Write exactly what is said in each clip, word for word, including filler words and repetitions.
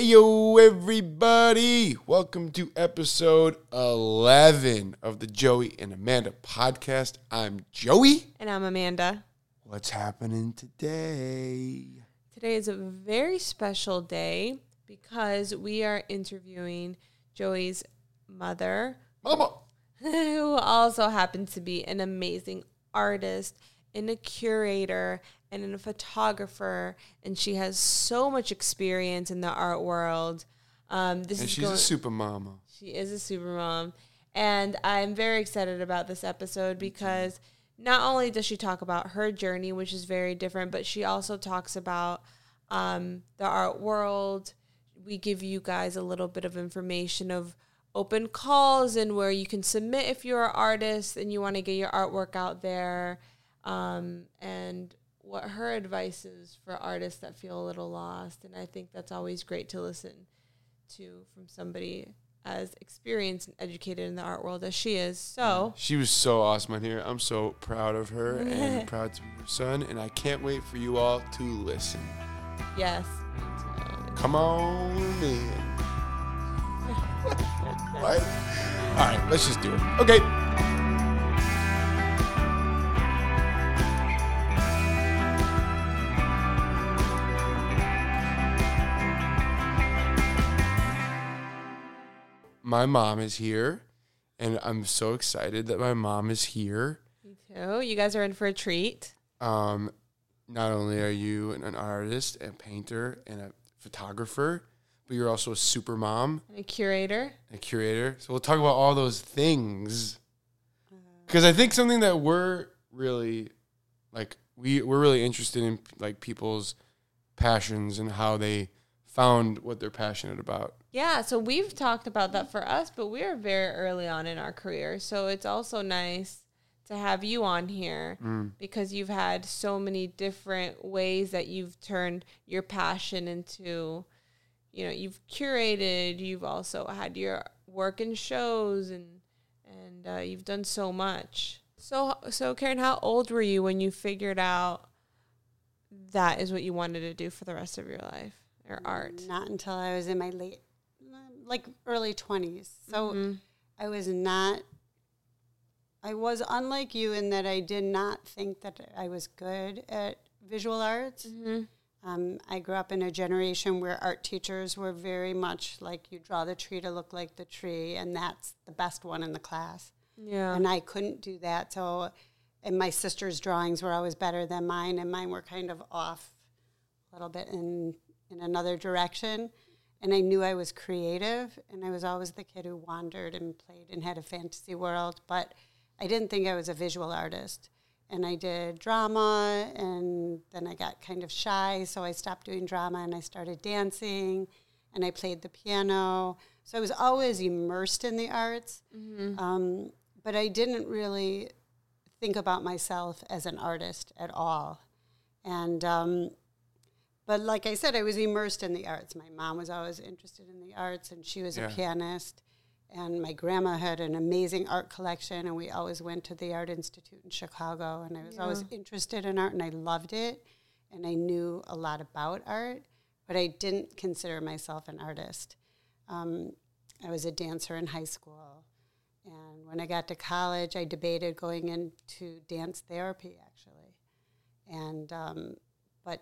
Hey, yo, everybody. Welcome to episode eleven of the Joey and Amanda podcast. I'm Joey. And I'm Amanda. What's happening today? Today is a very special day because we are interviewing Joey's mother. Mama. Who also happens to be an amazing artist and a curator and a photographer, and she has so much experience in the art world. Um, this and is she's going, a super mama. She is a super mom. And I'm very excited about this episode because not only does she talk about her journey, which is very different, but she also talks about um, the art world. We give you guys a little bit of information of open calls and where you can submit if you're an artist and you want to get your artwork out there. Um, and what her advice is for artists that feel a little lost. And I think that's always great to listen to from somebody as experienced and educated in the art world as she is. So she was so awesome on here. I'm so proud of her and proud to be her son. And I can't wait for you all to listen. Yes. Come on in. Right? All right, let's just do it. Okay. My mom is here, and I'm so excited that my mom is here. Me too. You guys are in for a treat. Um, not only are you an, an artist, and painter, and a photographer, but you're also a super mom. And a curator. A curator. So we'll talk about all those things. Because I think something that we're really, like, we, we're really interested in, like, people's passions and how they found what they're passionate about. Yeah, so we've talked about that for us, but we are very early on in our career. So it's also nice to have you on here mm. because you've had so many different ways that you've turned your passion into, you know, you've curated, you've also had your work in shows, and and uh, you've done so much. So, so Caren, how old were you when you figured out that is what you wanted to do for the rest of your life, or art? Not until I was in my late like early twenties. So mm-hmm. I was not, I was unlike you in that I did not think that I was good at visual arts. Mm-hmm. Um, I grew up in a generation where art teachers were very much like, you draw the tree to look like the tree, and that's the best one in the class. Yeah. And I couldn't do that. So, and my sister's drawings were always better than mine, and mine were kind of off a little bit in, in another direction. And I knew I was creative, and I was always the kid who wandered and played and had a fantasy world, but I didn't think I was a visual artist. And I did drama, and then I got kind of shy, so I stopped doing drama, and I started dancing, and I played the piano. So I was always immersed in the arts, mm-hmm. um, but I didn't really think about myself as an artist at all. And um But like I said, I was immersed in the arts. My mom was always interested in the arts, and she was yeah. a pianist. And my grandma had an amazing art collection, and we always went to the Art Institute in Chicago. And I was yeah. always interested in art, and I loved it. And I knew a lot about art, but I didn't consider myself an artist. Um, I was a dancer in high school. And when I got to college, I debated going into dance therapy, actually. And um, but...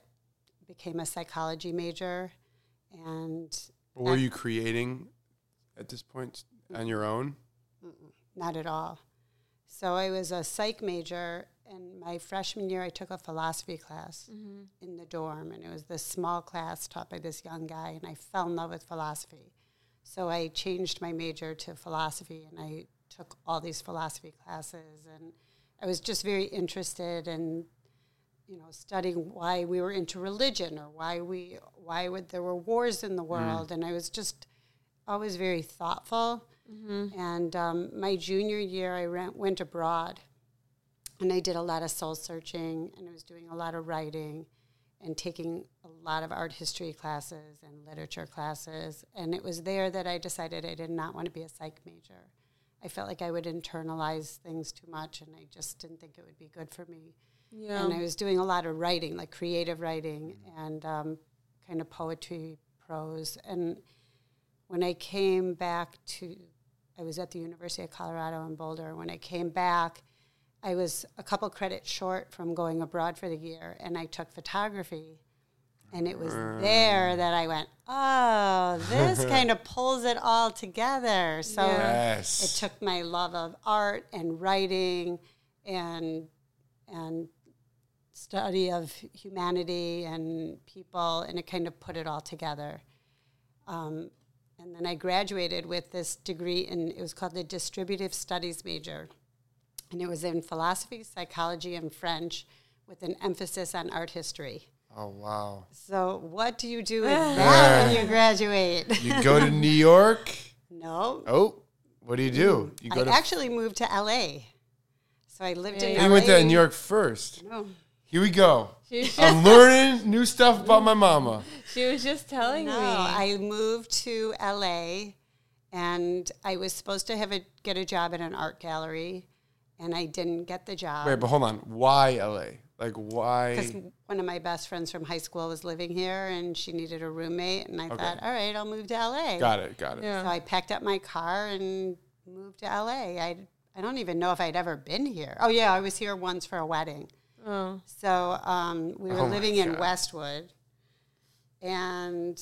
became a psychology major, and... Were you creating at this point on your own? Not at all. So I was a psych major, and my freshman year I took a philosophy class mm-hmm. in the dorm, and it was this small class taught by this young guy, and I fell in love with philosophy. So I changed my major to philosophy, and I took all these philosophy classes, and I was just very interested in, you know, studying why we were into religion, or why we, why would there were wars in the world, mm. and I was just always very thoughtful. Mm-hmm. And um, my junior year, I rent, went abroad, and I did a lot of soul searching, and I was doing a lot of writing, and taking a lot of art history classes and literature classes. And it was there that I decided I did not want to be a psych major. I felt like I would internalize things too much, and I just didn't think it would be good for me. Yeah. And I was doing a lot of writing, like creative writing, and um, kind of poetry, pros. And when I came back to, I was at the University of Colorado in Boulder. When I came back, I was a couple credits short from going abroad for the year, and I took photography. And it was there that I went, oh, this kind of pulls it all together. So yes. It took my love of art and writing and and study of humanity and people, and it kind of put it all together. Um, and then I graduated with this degree, and it was called the Distributive Studies major. And it was in philosophy, psychology, and French with an emphasis on art history. Oh, wow. So what do you do with that when you graduate? You go to New York? No. Oh, what do you do? You go I to actually f- moved to L A So I lived yeah. in L A You went to New York first. No. Here we go. I'm learning new stuff about my mama. She was just telling no, me. No, I moved to L A and I was supposed to have a get a job at an art gallery, and I didn't get the job. Wait, but hold on. Why L A? Like, why? Because one of my best friends from high school was living here, and she needed a roommate. And I okay. thought, all right, I'll move to L A. Got it, got it. Yeah. So I packed up my car and moved to L A. I, I don't even know if I'd ever been here. Oh, yeah, I was here once for a wedding. Oh. So um, we were oh living in Westwood, and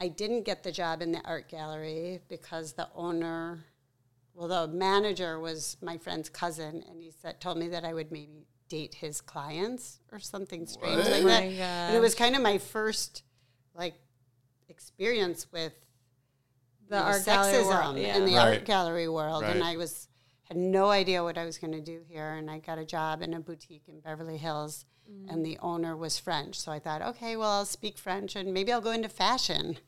I didn't get the job in the art gallery because the owner, well, the manager was my friend's cousin, and he said, told me that I would maybe date his clients or something strange what? like that. Oh, and it was kind of my first like experience with the you know, art sexism world, yeah. in the right. art gallery world. Right. And I was had no idea what I was going to do here. And I got a job in a boutique in Beverly Hills, mm-hmm. and the owner was French. So I thought, okay, well, I'll speak French and maybe I'll go into fashion.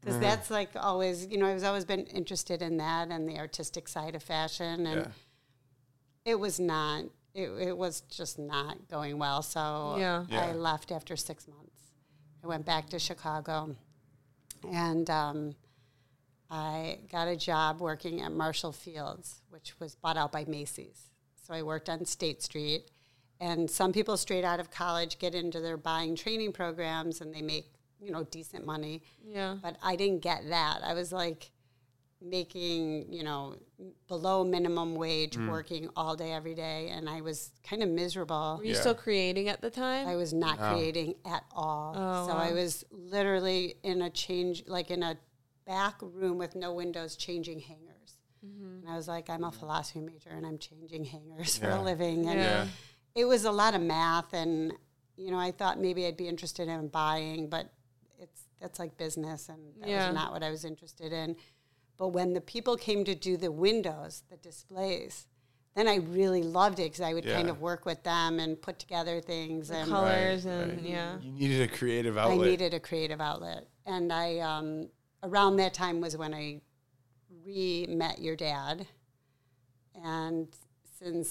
Because mm-hmm. that's like always, you know, I've always been interested in that and the artistic side of fashion. And yeah. it was not. It, it was just not going well, so yeah. Yeah. I left after six months. I went back to Chicago, and um, I got a job working at Marshall Fields, which was bought out by Macy's. So I worked on State Street, and some people straight out of college get into their buying training programs, and they make, you know, decent money. Yeah. But I didn't get that. I was like... making, you know, below minimum wage, mm. working all day, every day. And I was kind of miserable. Were you yeah. still creating at the time? I was not oh. creating at all. Oh, so wow. I was literally in a change, like in a back room with no windows, changing hangers. Mm-hmm. And I was like, I'm a philosophy major and I'm changing hangers yeah. for a living. And yeah. it was a lot of math. And, you know, I thought maybe I'd be interested in buying, but it's that's like business. And that yeah. was not what I was interested in. But when the people came to do the windows, the displays, then I really loved it because I would yeah. kind of work with them and put together things. The and colors right, and, right. yeah. You needed a creative outlet. I needed a creative outlet. And I um, around that time was when I re-met your dad. And since,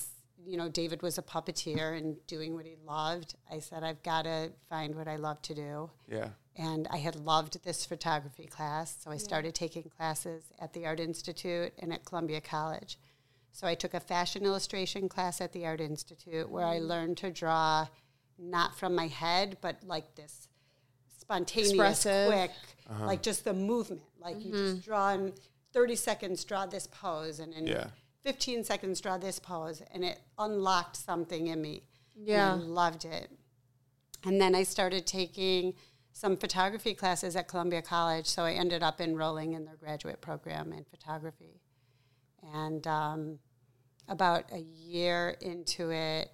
you know, David was a puppeteer and doing what he loved, I said, I've got to find what I love to do. Yeah. And I had loved this photography class, so I yeah. started taking classes at the Art Institute and at Columbia College. So I took a fashion illustration class at the Art Institute where I learned to draw not from my head, but like this spontaneous, expressive. quick, uh-huh. like just the movement. Like mm-hmm. you just draw in thirty seconds, draw this pose, and in yeah. fifteen seconds, draw this pose, and it unlocked something in me. Yeah. And I loved it. And then I started taking... some photography classes at Columbia College, so I ended up enrolling in their graduate program in photography. And um, about a year into it,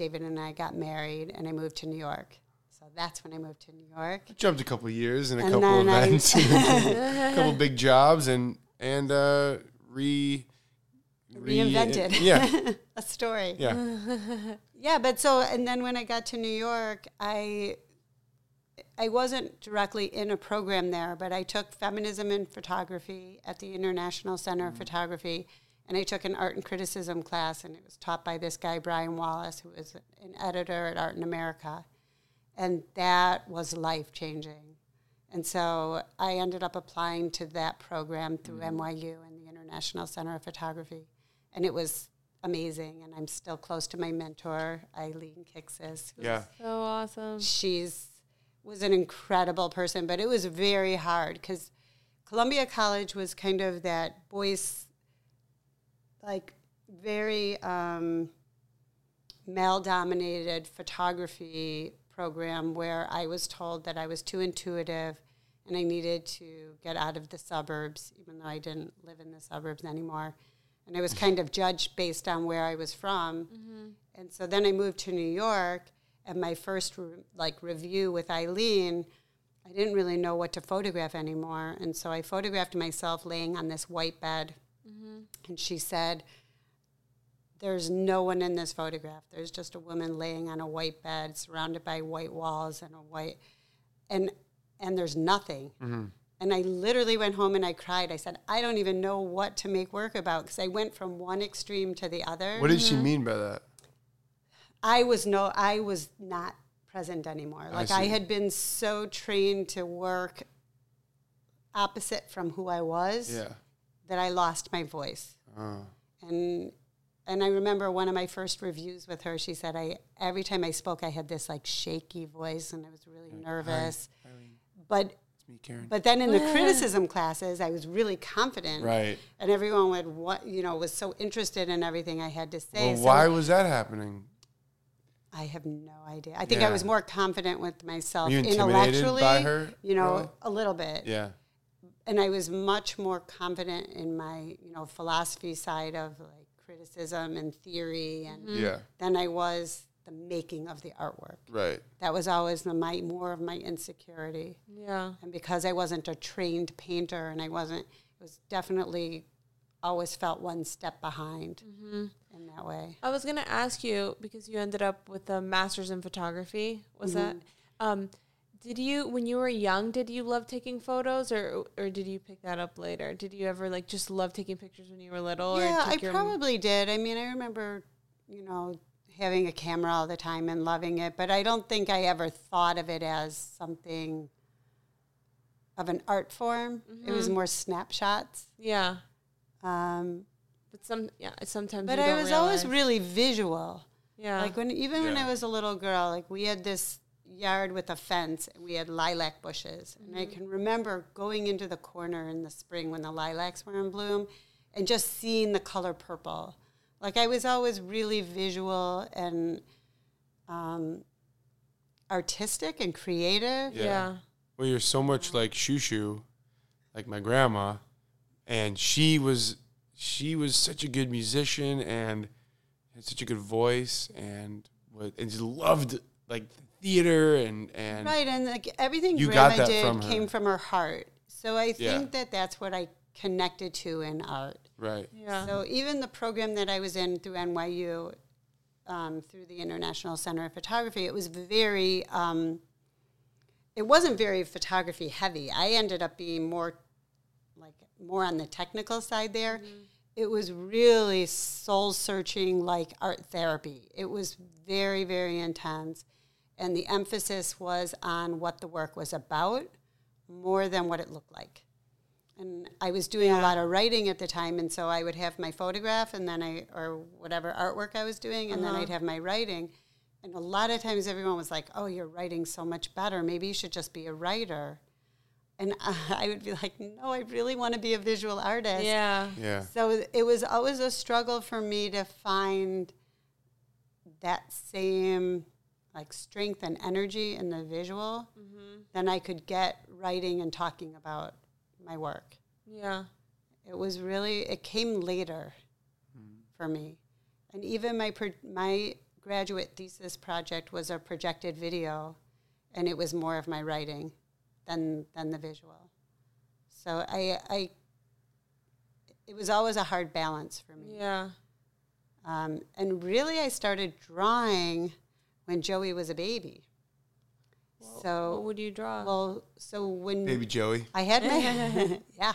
David and I got married, and I moved to New York. So that's when I moved to New York. I jumped a couple years and a and couple events, a couple big jobs, and and uh, re, re reinvented it, yeah. a story. Yeah, yeah. But so, and then when I got to New York, I. I wasn't directly in a program there, but I took feminism and photography at the International Center of mm-hmm. Photography, and I took an art and criticism class, and it was taught by this guy, Brian Wallace, who was an editor at Art in America, and that was life-changing. And so I ended up applying to that program through mm-hmm. N Y U and the International Center of Photography, and it was amazing, and I'm still close to my mentor, Eileen Kixis. Who's yeah. so awesome. She's... was an incredible person, but it was very hard because Columbia College was kind of that boys, like very um, male-dominated photography program where I was told that I was too intuitive and I needed to get out of the suburbs, even though I didn't live in the suburbs anymore. And I was kind of judged based on where I was from. Mm-hmm. And so then I moved to New York, and my first re- like review with Eileen, I didn't really know what to photograph anymore. And so I photographed myself laying on this white bed. Mm-hmm. And she said, there's no one in this photograph. There's just a woman laying on a white bed surrounded by white walls and a white, and and there's nothing. Mm-hmm. And I literally went home and I cried. I said, I don't even know what to make work about because I went from one extreme to the other. What did mm-hmm. she mean by that? I was no, I was not present anymore. Like I, I had been so trained to work opposite from who I was yeah. that I lost my voice. Oh. And and I remember one of my first reviews with her, she said, I every time I spoke, I had this like shaky voice and I was really Hi. nervous. Hi. But... Me, Caren. But then in the yeah. criticism classes, I was really confident. Right. And everyone would, what you know, was so interested in everything I had to say. Well, so why was that happening? I have no idea. I think yeah. I was more confident with myself you intellectually. By her, you know, really? A little bit. Yeah. And I was much more confident in my, you know, philosophy side of like criticism and theory and mm-hmm. yeah. than I was the making of the artwork. Right. That was always the my more of my insecurity. Yeah. And because I wasn't a trained painter and I wasn't, it was definitely always felt one step behind mm-hmm. in that way. I was going to ask you, because you ended up with a master's in photography, was mm-hmm. that, um, did you, when you were young, did you love taking photos or or did you pick that up later? Did you ever like just love taking pictures when you were little? Yeah, or I your probably m- did. I mean, I remember, you know, having a camera all the time and loving it, but I don't think I ever thought of it as something of an art form. Mm-hmm. It was more snapshots. Yeah. Um, but some, yeah, sometimes. But you I don't was realize. Always really visual. Yeah. Like when even yeah. when I was a little girl, like we had this yard with a fence and we had lilac bushes, mm-hmm. and I can remember going into the corner in the spring when the lilacs were in bloom, and just seeing the color purple. Like, I was always really visual and um, artistic and creative. Yeah. yeah. Well, you're so much like Shushu, like my grandma, and she was she was such a good musician and had such a good voice and was, and just loved, like, theater and... and right, and, like, everything grandma did from came from her heart. So I think yeah. that that's what I connected to in art. Right. Yeah. So even the program that I was in through N Y U, um, through the International Center of Photography, it was very, um, it wasn't very photography heavy. I ended up being more, like, more on the technical side there. Mm-hmm. It was really soul-searching, like art therapy. It was very, very intense. And the emphasis was on what the work was about more than what it looked like. And I was doing yeah. a lot of writing at the time, and so I would have my photograph and then I, or whatever artwork I was doing, and uh-huh. then I'd have my writing. And a lot of times everyone was like, oh, you're writing so much better. Maybe you should just be a writer. And I would be like, no, I really want to be a visual artist. Yeah. yeah. So it was always a struggle for me to find that same... like strength and energy in the visual, mm-hmm. then I could get writing and talking about my work. Yeah. It was really, it came later mm-hmm. for me. And even my pro- my graduate thesis project was a projected video, and it was more of my writing than than the visual. So I, I it was always a hard balance for me. Yeah. Um, and really I started drawing... when Joey was a baby. Well, so what would you draw? Well, so when baby Joey, I had my yeah,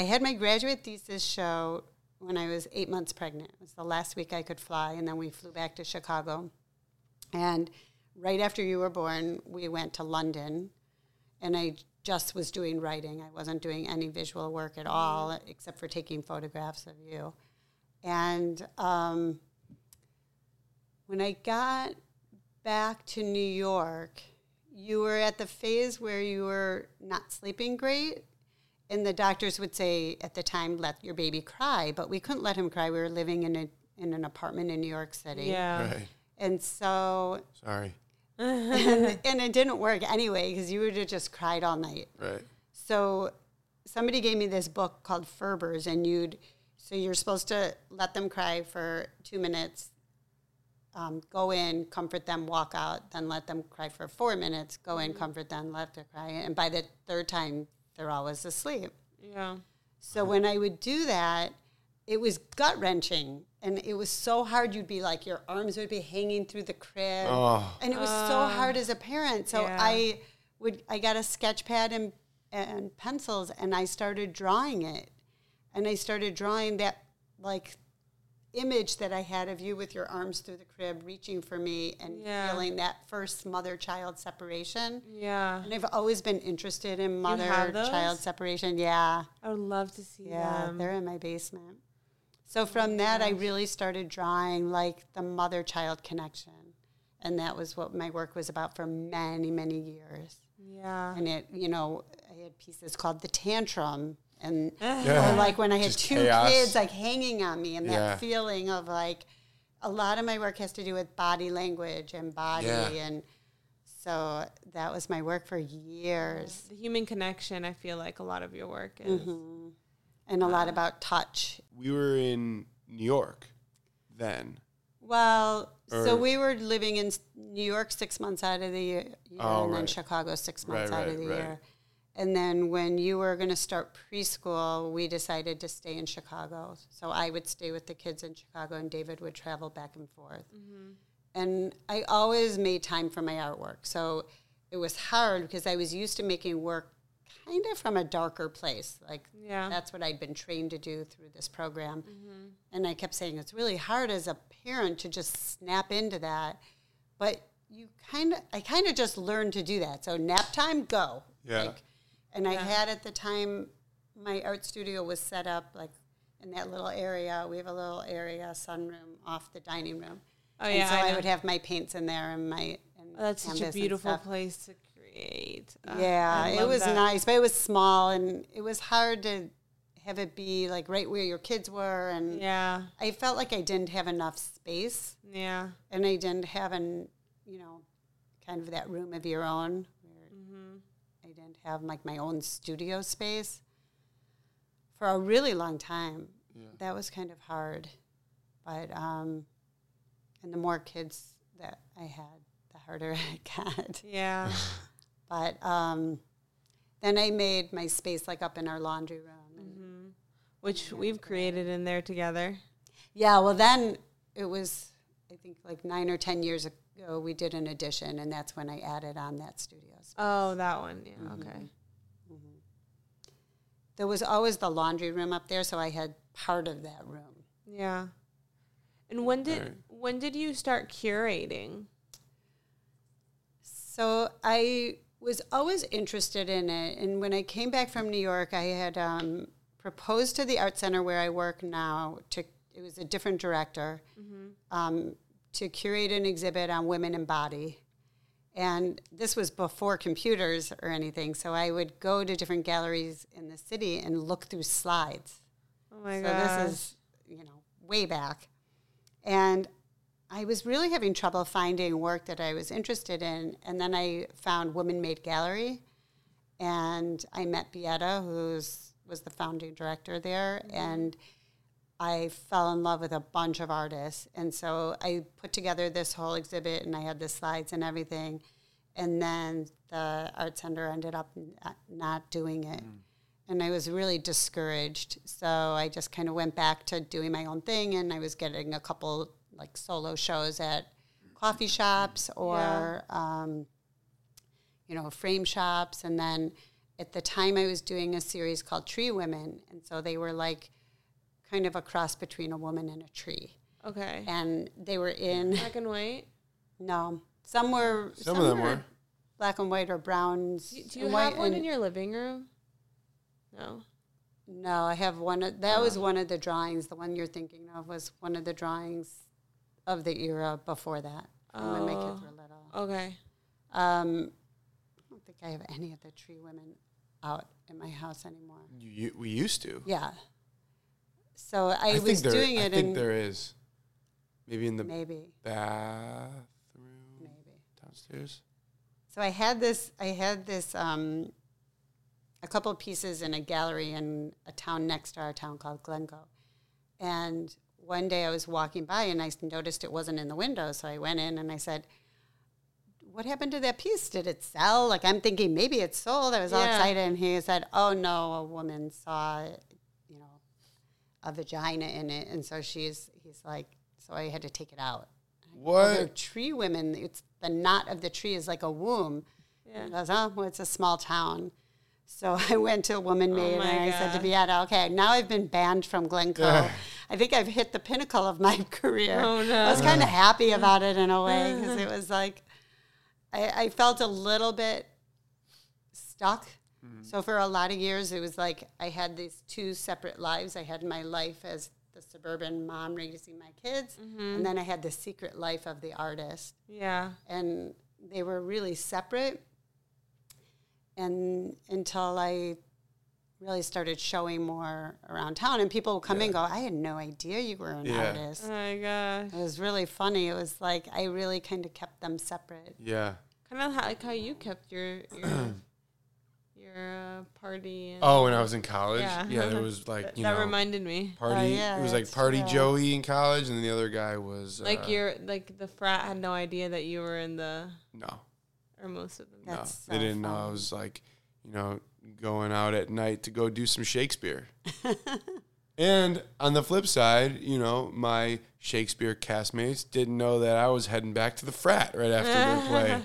I had my graduate thesis show when I was eight months pregnant. It was the last week I could fly, and then we flew back to Chicago. And right after you were born, we went to London, and I just was doing writing. I wasn't doing any visual work at all, except for taking photographs of you, and. Um, When I got back to New York, you were at the phase where you were not sleeping great, and the doctors would say at the time, let your baby cry, but we couldn't let him cry. We were living in a in an apartment in New York City. Yeah. Right. And so... Sorry. and, and it didn't work anyway, because you would have just cried all night. Right. So somebody gave me this book called Ferber's, and you'd... So you're supposed to let them cry for two minutes, um, go in, comfort them, walk out, then let them cry for four minutes, go in, comfort them, let them cry. And by the third time, they're always asleep. Yeah. So when I would do that, it was gut-wrenching. And it was so hard. You'd be like, your arms would be hanging through the crib. Oh. And it was uh, so hard as a parent. So yeah. I would, I got a sketch pad and, and pencils, and I started drawing it. And I started drawing that, like, image that I had of you with your arms through the crib reaching for me and yeah. feeling that first mother-child separation. Yeah. And I've always been interested in mother-child separation. Yeah. I would love to see yeah, them. Yeah, they're in my basement. So from oh that, gosh. I really started drawing, like, the mother-child connection. And that was what my work was about for many, many years. Yeah. And it, you know, I had pieces called The Tantrum. And yeah. or like when I had Just two chaos. kids like hanging on me and yeah. that feeling of like a lot of my work has to do with body language and body. Yeah. And so that was my work for years. The human connection, I feel like a lot of your work is. Mm-hmm. And a uh, lot about touch. We were in New York then. Well, or so we were living in New York six months out of the year oh, and right. then Chicago six months right, out right, of the right. year. And then when you were going to start preschool, we decided to stay in Chicago. So I would stay with the kids in Chicago, and David would travel back and forth. Mm-hmm. And I always made time for my artwork. So it was hard because I was used to making work kind of from a darker place. Like, yeah. that's what I'd been trained to do through this program. Mm-hmm. And I kept saying, it's really hard as a parent to just snap into that. But you kind of, I kind of just learned to do that. So nap time, go. Yeah. Like, And yeah. I had at the time, my art studio was set up like in that little area. We have a little area, sunroom, off the dining room. Oh, and yeah. so I, I would have my paints in there and my and oh, that's such a beautiful place to create. Uh, yeah, it was that. nice, but it was small, and it was hard to have it be like right where your kids were. And yeah. I felt like I didn't have enough space. Yeah. And I didn't have an, you know, kind of that room of your own. Didn't have like my own studio space for a really long time. Yeah. That was kind of hard, but um, and the more kids that I had, the harder it got. Yeah. But um, then I made my space like up in our laundry room, and, mm-hmm. which we've created in there together. Yeah. Well, then it was I think like nine or ten years ago. So we did an addition, and that's when I added on that studio space. Oh, that one, yeah, mm-hmm. okay. Mm-hmm. There was always the laundry room up there, so I had part of that room. Yeah. And when did when did you start curating? So I was always interested in it, and when I came back from New York, I had um, proposed to the art center where I work now. To it was a different director. Mm-hmm. Um, to curate an exhibit on women and body. And this was before computers or anything, so I would go to different galleries in the city and look through slides. Oh, my gosh. So this is, you know, way back. And I was really having trouble finding work that I was interested in, and then I found Women Made Gallery, and I met Beata, who was the founding director there, mm-hmm. and I fell in love with a bunch of artists. And so I put together this whole exhibit, and I had the slides and everything. And then the art center ended up not doing it. Mm. And I was really discouraged. So I just kind of went back to doing my own thing, and I was getting a couple like solo shows at coffee shops or, yeah. um, you know, frame shops. And then at the time I was doing a series called Tree Women. And so they were like, kind of a cross between a woman and a tree. Okay. And they were in... Black and white? No. Some were... Some, some of them were. Black and white or browns. Do, do you have one in your living room? No. No, I have one. Of, that oh. was one of the drawings. The one you're thinking of was one of the drawings of the era before that. Oh. When my kids were little. Okay. Um, think I have any of the tree women out in my house anymore. You, we used to. Yeah. So I, I was there, doing I it. I think in there is. Maybe in the maybe. bathroom. Maybe. Downstairs. So I had this, I had this, um, a couple of pieces in a gallery in a town next to our town called Glencoe. And one day I was walking by and I noticed it wasn't in the window. So I went in and I said, what happened to that piece? Did it sell? Like, I'm thinking maybe it sold. I was yeah. all excited. And he said, oh no, a woman saw, you know, a vagina in it. And so she's, he's like, so I had to take it out. What? Well, tree women, it's the knot of the tree is like a womb. Yeah. And I was, oh, well, it's a small town. So I went to Women Made, oh and I God. said to Beata, okay, now I've been banned from Glencoe. Yeah. I think I've hit the pinnacle of my career. Oh, no. I was kind of happy about it in a way because it was like, I, I felt a little bit stuck. Mm-hmm. So for a lot of years, it was like I had these two separate lives. I had my life as the suburban mom raising my kids, mm-hmm. and then I had the secret life of the artist. Yeah. And they were really separate. And until I really started showing more around town, and people would come yeah. in and go, I had no idea you were an yeah. artist. Oh, my gosh. It was really funny. It was like I really kind of kept them separate. Yeah. Kind of like how you kept your your, your uh, party. And oh, when I was in college? Yeah. yeah there was like, you that know. That reminded me. Party. Uh, yeah, it was like Party true. Joey in college, and then the other guy was. Like uh, your, like the frat had no idea that you were in the. No. Or most of them. No, so they didn't fun. know I was like, you know, going out at night to go do some Shakespeare. And on the flip side, you know, my Shakespeare castmates didn't know that I was heading back to the frat right after the play.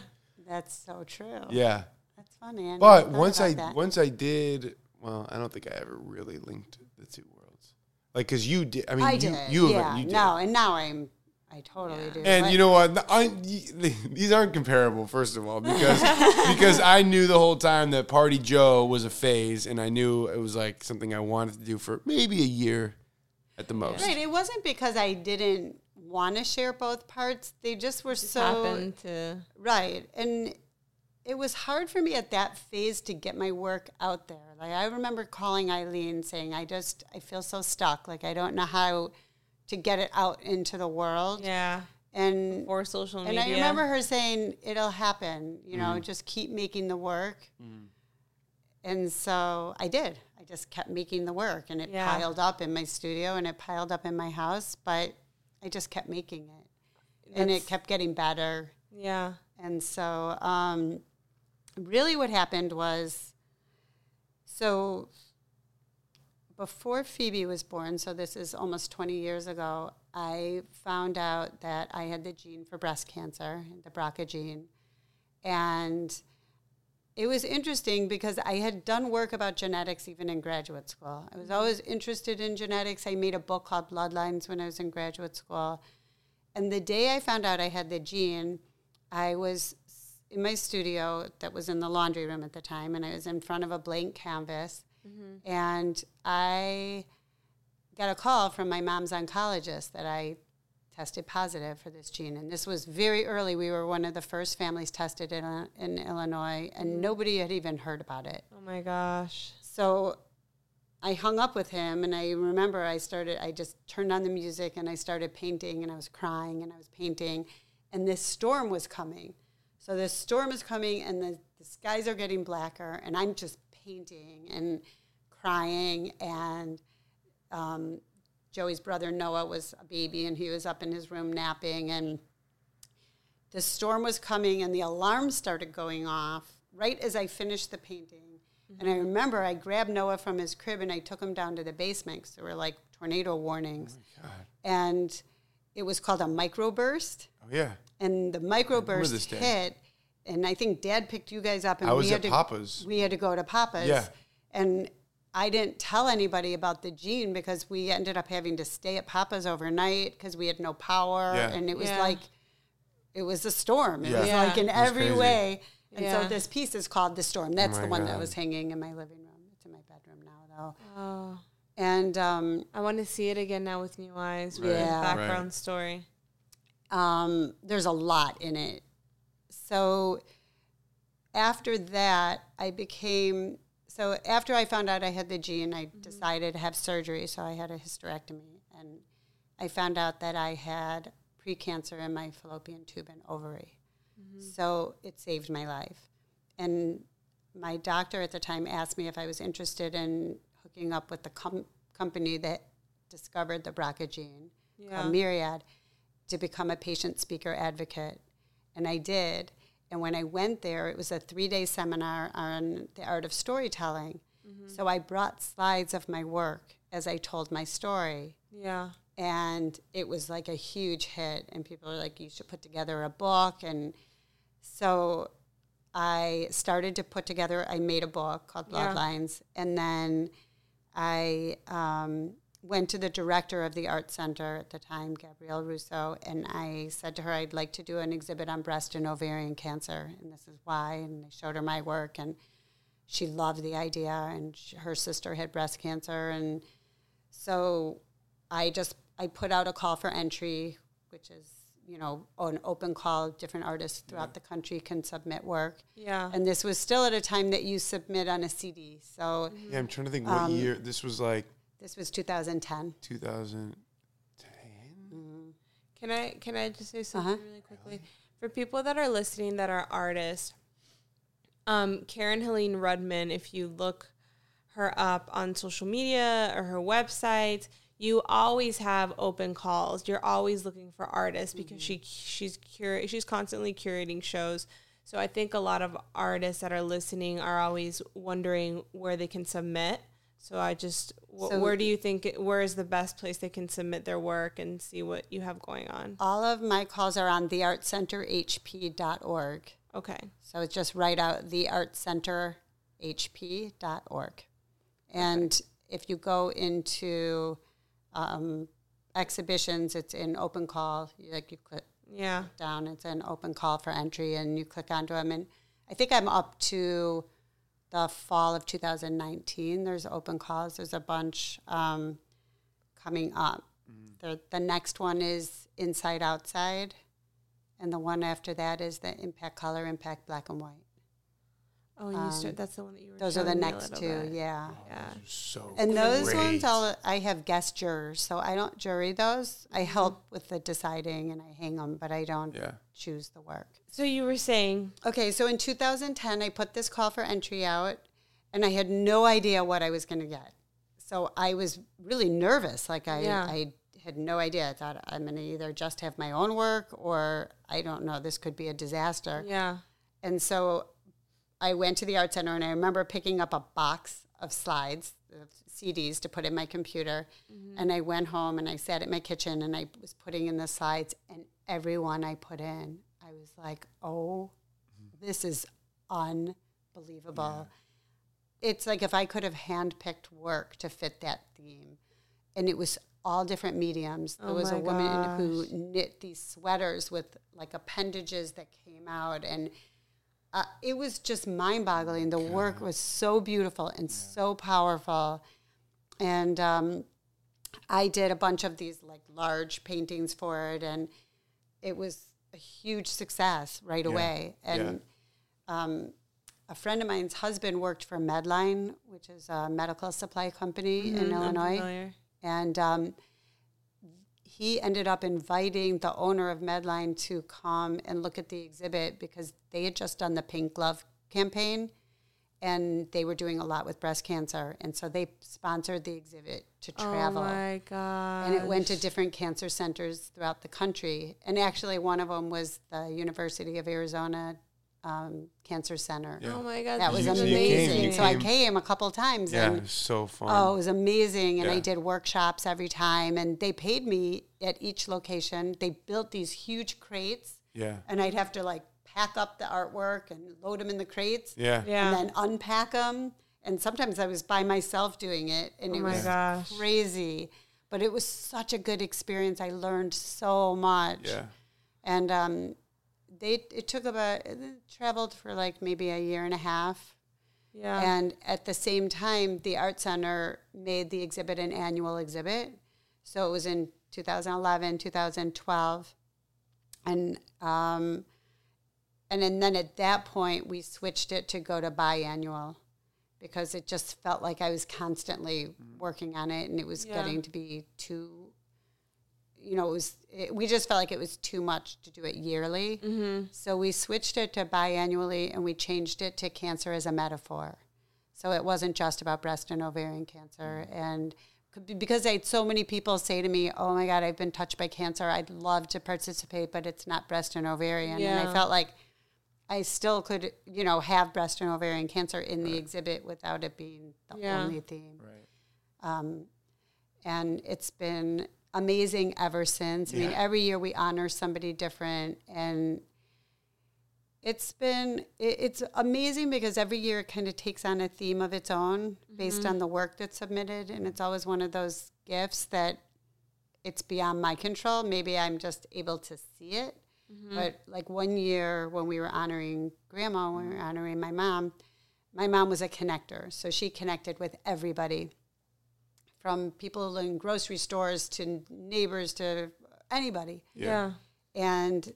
That's so true. Yeah. That's funny. I but once I that. once I did, well, I don't think I ever really linked the two worlds. Like, because you did. I mean, I you, did. You, you, yeah. you did. No, and now I'm. I totally yeah. do. And like, you know what? I, these aren't comparable, first of all, because because I knew the whole time that Party Joe was a phase, and I knew it was like something I wanted to do for maybe a year at the most. Right. It wasn't because I didn't want to share both parts. They just were just so... happened to... Right. And it was hard for me at that phase to get my work out there. Like, I remember calling Eileen saying, I just, I feel so stuck. Like, I don't know how... to get it out into the world. Yeah. And or social media. And I remember her saying, it'll happen, you mm. know, just keep making the work. Mm. And so I did. I just kept making the work, and it yeah. piled up in my studio, and it piled up in my house, but I just kept making it. That's, and it kept getting better. Yeah. And so um, really what happened was, so... before Phoebe was born, so this is almost twenty years ago, I found out that I had the gene for breast cancer, the B R C A gene. And it was interesting because I had done work about genetics even in graduate school. I was always interested in genetics. I made a book called Bloodlines when I was in graduate school. And the day I found out I had the gene, I was in my studio that was in the laundry room at the time, and I was in front of a blank canvas. Mm-hmm. And I got a call from my mom's oncologist that I tested positive for this gene. And this was very early. We were one of the first families tested in, in Illinois, and nobody had even heard about it. Oh, my gosh. So I hung up with him, and I remember I started, I just turned on the music, and I started painting, and I was crying, and I was painting. And this storm was coming. So this storm is coming, and the, the skies are getting blacker, and I'm just painting and crying, and um, Joey's brother Noah was a baby, and he was up in his room napping, and the storm was coming, and the alarm started going off right as I finished the painting. Mm-hmm. And I remember I grabbed Noah from his crib, and I took him down to the basement, because there were like tornado warnings. Oh my God. And it was called a microburst. Oh yeah. And the microburst hit. And I think Dad picked you guys up, and I was we had at to, Papa's. We had to go to Papa's. Yeah. And I didn't tell anybody about the gene because we ended up having to stay at Papa's overnight because we had no power, yeah. and it was yeah. like it was a storm. It yeah. was yeah. like in was every crazy. way. And yeah. so this piece is called The Storm. That's oh the one God. that was hanging in my living room. It's in my bedroom now, though. Oh. And um, I want to see it again now with new eyes. Right. Yeah. Background right. story. Um, there's a lot in it. So after that, I became, so after I found out I had the gene, I mm-hmm. decided to have surgery, so I had a hysterectomy. And I found out that I had precancer in my fallopian tube and ovary. Mm-hmm. So it saved my life. And my doctor at the time asked me if I was interested in hooking up with the com- company that discovered the B R C A gene, yeah. called Myriad, to become a patient speaker advocate. And I did. And when I went there, it was a three-day seminar on the art of storytelling. Mm-hmm. So I brought slides of my work as I told my story. Yeah. And it was like a huge hit. And people were like, you should put together a book. And so I started to put together, I made a book called Bloodlines. Yeah. And then I um, went to the director of the art center at the time, Gabrielle Russo, and I said to her, I'd like to do an exhibit on breast and ovarian cancer, and this is why. And I showed her my work, and she loved the idea, and she, her sister had breast cancer. And so I just, I put out a call for entry, which is, you know, an open call. Different artists throughout yeah. the country can submit work. Yeah. And this was still at a time that you submit on a C D. So yeah, I'm trying to think what um, year. This was like... This was two thousand ten. two thousand ten? Mm-hmm. Can I can I just say something uh-huh. really quickly? Really? For people that are listening that are artists, um, Caren Helene Rudman, if you look her up on social media or her website... You always have open calls. You're always looking for artists because mm-hmm. she she's cura- she's constantly curating shows. So I think a lot of artists that are listening are always wondering where they can submit. So I just, wh- so where do you think, it, where is the best place they can submit their work and see what you have going on? All of my calls are on the art center h p dot org. Okay. So it's just write out the art center h p dot org. And okay. if you go into... Um, exhibitions, it's an open call. You, like you click yeah. down, it's an open call for entry, and you click onto them. And I think I'm up to the fall of two thousand nineteen. There's open calls. There's a bunch um, coming up. Mm-hmm. The, the next one is Inside Outside, and the one after that is the Impact Color, Impact Black and White. Oh, and um, you start, that's the one that you were those are the next two, bit. yeah. Oh, yeah. Those are so and those great. ones, I'll, I have guest jurors, so I don't jury those. I help mm-hmm. with the deciding, and I hang them, but I don't yeah. choose the work. So you were saying... Okay, so in two thousand ten, I put this call for entry out, and I had no idea what I was going to get. So I was really nervous. Like, I, yeah. I had no idea. I thought, I'm going to either just have my own work, or, I don't know, this could be a disaster. Yeah. And so... I went to the art center, and I remember picking up a box of slides, of C Ds to put in my computer. Mm-hmm. And I went home, and I sat at my kitchen, and I was putting in the slides, and every one I put in, I was like, oh, mm-hmm. this is unbelievable. Yeah. It's like if I could have handpicked work to fit that theme. And it was all different mediums. There oh was a woman gosh. who knit these sweaters with like appendages that came out, and Uh, it was just mind-boggling. The God. work was so beautiful and yeah. so powerful. And um, I did a bunch of these like large paintings for it, and it was a huge success right yeah. away. And yeah. um, a friend of mine's husband worked for Medline, which is a medical supply company mm-hmm. in Illinois. And um, he ended up inviting the owner of Medline to come and look at the exhibit because they had just done the Pink Glove campaign, and they were doing a lot with breast cancer. And so they sponsored the exhibit to travel. Oh, my God! And it went to different cancer centers throughout the country. And actually one of them was the University of Arizona um, Cancer Center. Yeah. Oh, my God. That was you, amazing. You came, you so came. I came a couple times. Yeah, and, it was so fun. Oh, it was amazing. And yeah. I did workshops every time. And they paid me at each location. They built these huge crates. Yeah. And I'd have to, like, pack up the artwork and load them in the crates. Yeah. yeah. And then unpack them. And sometimes I was by myself doing it. And oh it my was gosh. crazy. But it was such a good experience. I learned so much. Yeah. And, um, They it took about it traveled for like maybe a year and a half, yeah. And at the same time, the art center made the exhibit an annual exhibit, so it was in twenty eleven, twenty twelve, and um, And, and then at that point, we switched it to go to biannual because it just felt like I was constantly mm-hmm. working on it, and it was yeah. getting to be too, you know, it was. It, we just felt like it was too much to do it yearly. Mm-hmm. So we switched it to biannually, and we changed it to cancer as a metaphor. So it wasn't just about breast and ovarian cancer. Mm-hmm. And because I had so many people say to me, oh, my God, I've been touched by cancer. I'd love to participate, but it's not breast and ovarian. Yeah. And I felt like I still could, you know, have breast and ovarian cancer in right. the exhibit without it being the yeah. only theme. Right. Um, and it's been amazing ever since. Yeah. I mean, every year we honor somebody different. And it's been, it, it's amazing because every year it kind of takes on a theme of its own mm-hmm. based on the work that's submitted. And it's always one of those gifts that it's beyond my control. Maybe I'm just able to see it. Mm-hmm. But, like, one year when we were honoring Grandma, when we were honoring my mom, my mom was a connector. So she connected with everybody, from people in grocery stores to neighbors to anybody. Yeah. yeah. And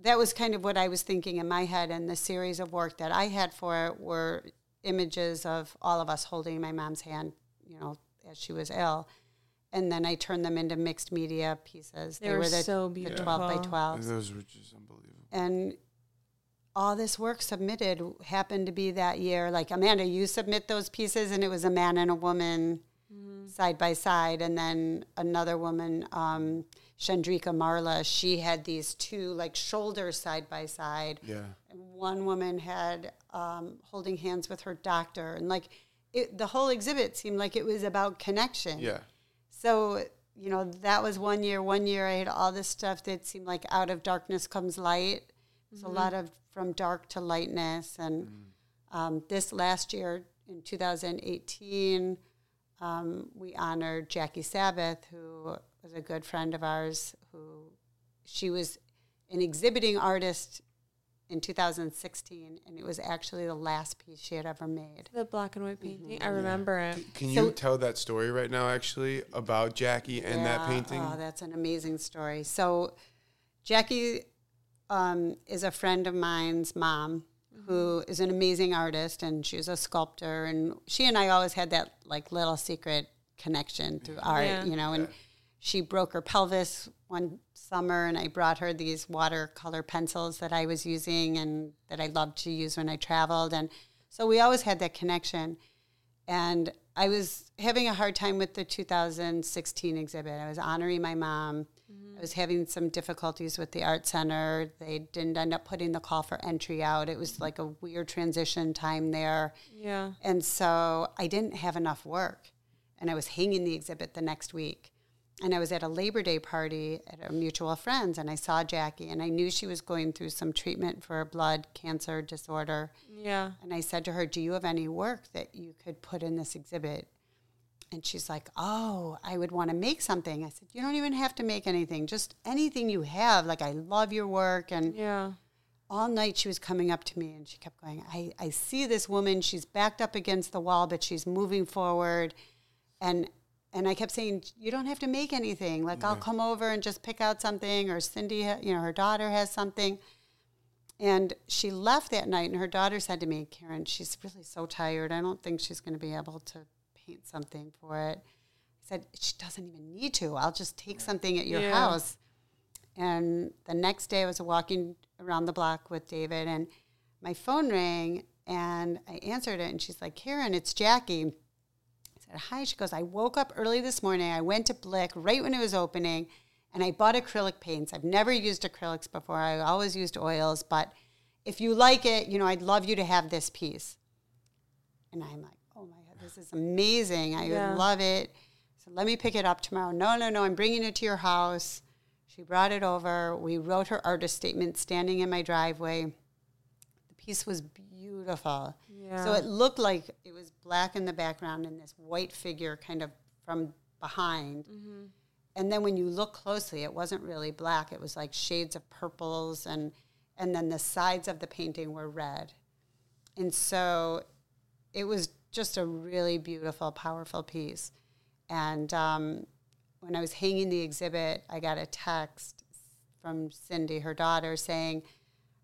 that was kind of what I was thinking in my head. And the series of work that I had for it were images of all of us holding my mom's hand, you know, as she was ill. And then I turned them into mixed media pieces. They, they were, were the, so beautiful. The twelve by twelves. And those were just unbelievable. And all this work submitted happened to be that year. Like, Amanda, you submit those pieces, and it was a man and a woman mm-hmm. side by side. And then another woman, um, Chandrika Marla, she had these two, like, shoulders side by side. Yeah. And one woman had um, holding hands with her doctor. And, like, it, the whole exhibit seemed like it was about connection. Yeah. So, you know, that was one year. One year I had all this stuff that seemed like out of darkness comes light. It's mm-hmm. a lot of from dark to lightness. And mm-hmm. um, this last year, in two thousand eighteen, um, we honored Jackie Sabbath, who was a good friend of ours. Who she was an exhibiting artist in two thousand sixteen, and it was actually the last piece she had ever made. The black and white painting. Mm-hmm. I remember yeah. it. Can you so, tell that story right now, actually, about Jackie and yeah, that painting? Oh, that's an amazing story. So Jackie um, is a friend of mine's mom, mm-hmm. who is an amazing artist, and she's a sculptor. And she and I always had that, like, little secret connection through yeah. art, yeah. you know, and yeah. she broke her pelvis one summer, and I brought her these watercolor pencils that I was using and that I loved to use when I traveled. And so we always had that connection. And I was having a hard time with the two thousand sixteen exhibit. I was honoring my mom. Mm-hmm. I was having some difficulties with the art center. They didn't end up putting the call for entry out. It was like a weird transition time there. Yeah. And so I didn't have enough work. And I was hanging the exhibit the next week. And I was at a Labor Day party at a mutual friend's, and I saw Jackie, and I knew she was going through some treatment for a blood cancer disorder. Yeah. And I said to her, do you have any work that you could put in this exhibit? And she's like, oh, I would want to make something. I said, you don't even have to make anything, just anything you have. Like, I love your work. And yeah. all night she was coming up to me, and she kept going, I, I see this woman. She's backed up against the wall, but she's moving forward. And And I kept saying, you don't have to make anything. Like, yeah. I'll come over and just pick out something. Or Cindy, you know, her daughter has something. And she left that night, and her daughter said to me, Caren, she's really so tired. I don't think she's going to be able to paint something for it. I said, she doesn't even need to. I'll just take yeah. something at your yeah. house. And the next day I was walking around the block with David, and my phone rang, and I answered it. And she's like, Caren, it's Jackie. Hi. She goes, I woke up early this morning. I went to Blick right when it was opening, and I bought acrylic paints. I've never used acrylics before. I always used oils. But if you like it, you know, I'd love you to have this piece. And I'm like, oh, my God, this is amazing. I yeah. love it. So let me pick it up tomorrow. No, no, no. I'm bringing it to your house. She brought it over. We wrote her artist statement standing in my driveway. The piece was beautiful. Beautiful. Yeah. So it looked like it was black in the background and this white figure kind of from behind. Mm-hmm. And then when you look closely, it wasn't really black. It was like shades of purples, and, and then the sides of the painting were red. And so it was just a really beautiful, powerful piece. And um, when I was hanging the exhibit, I got a text from Cindy, her daughter, saying,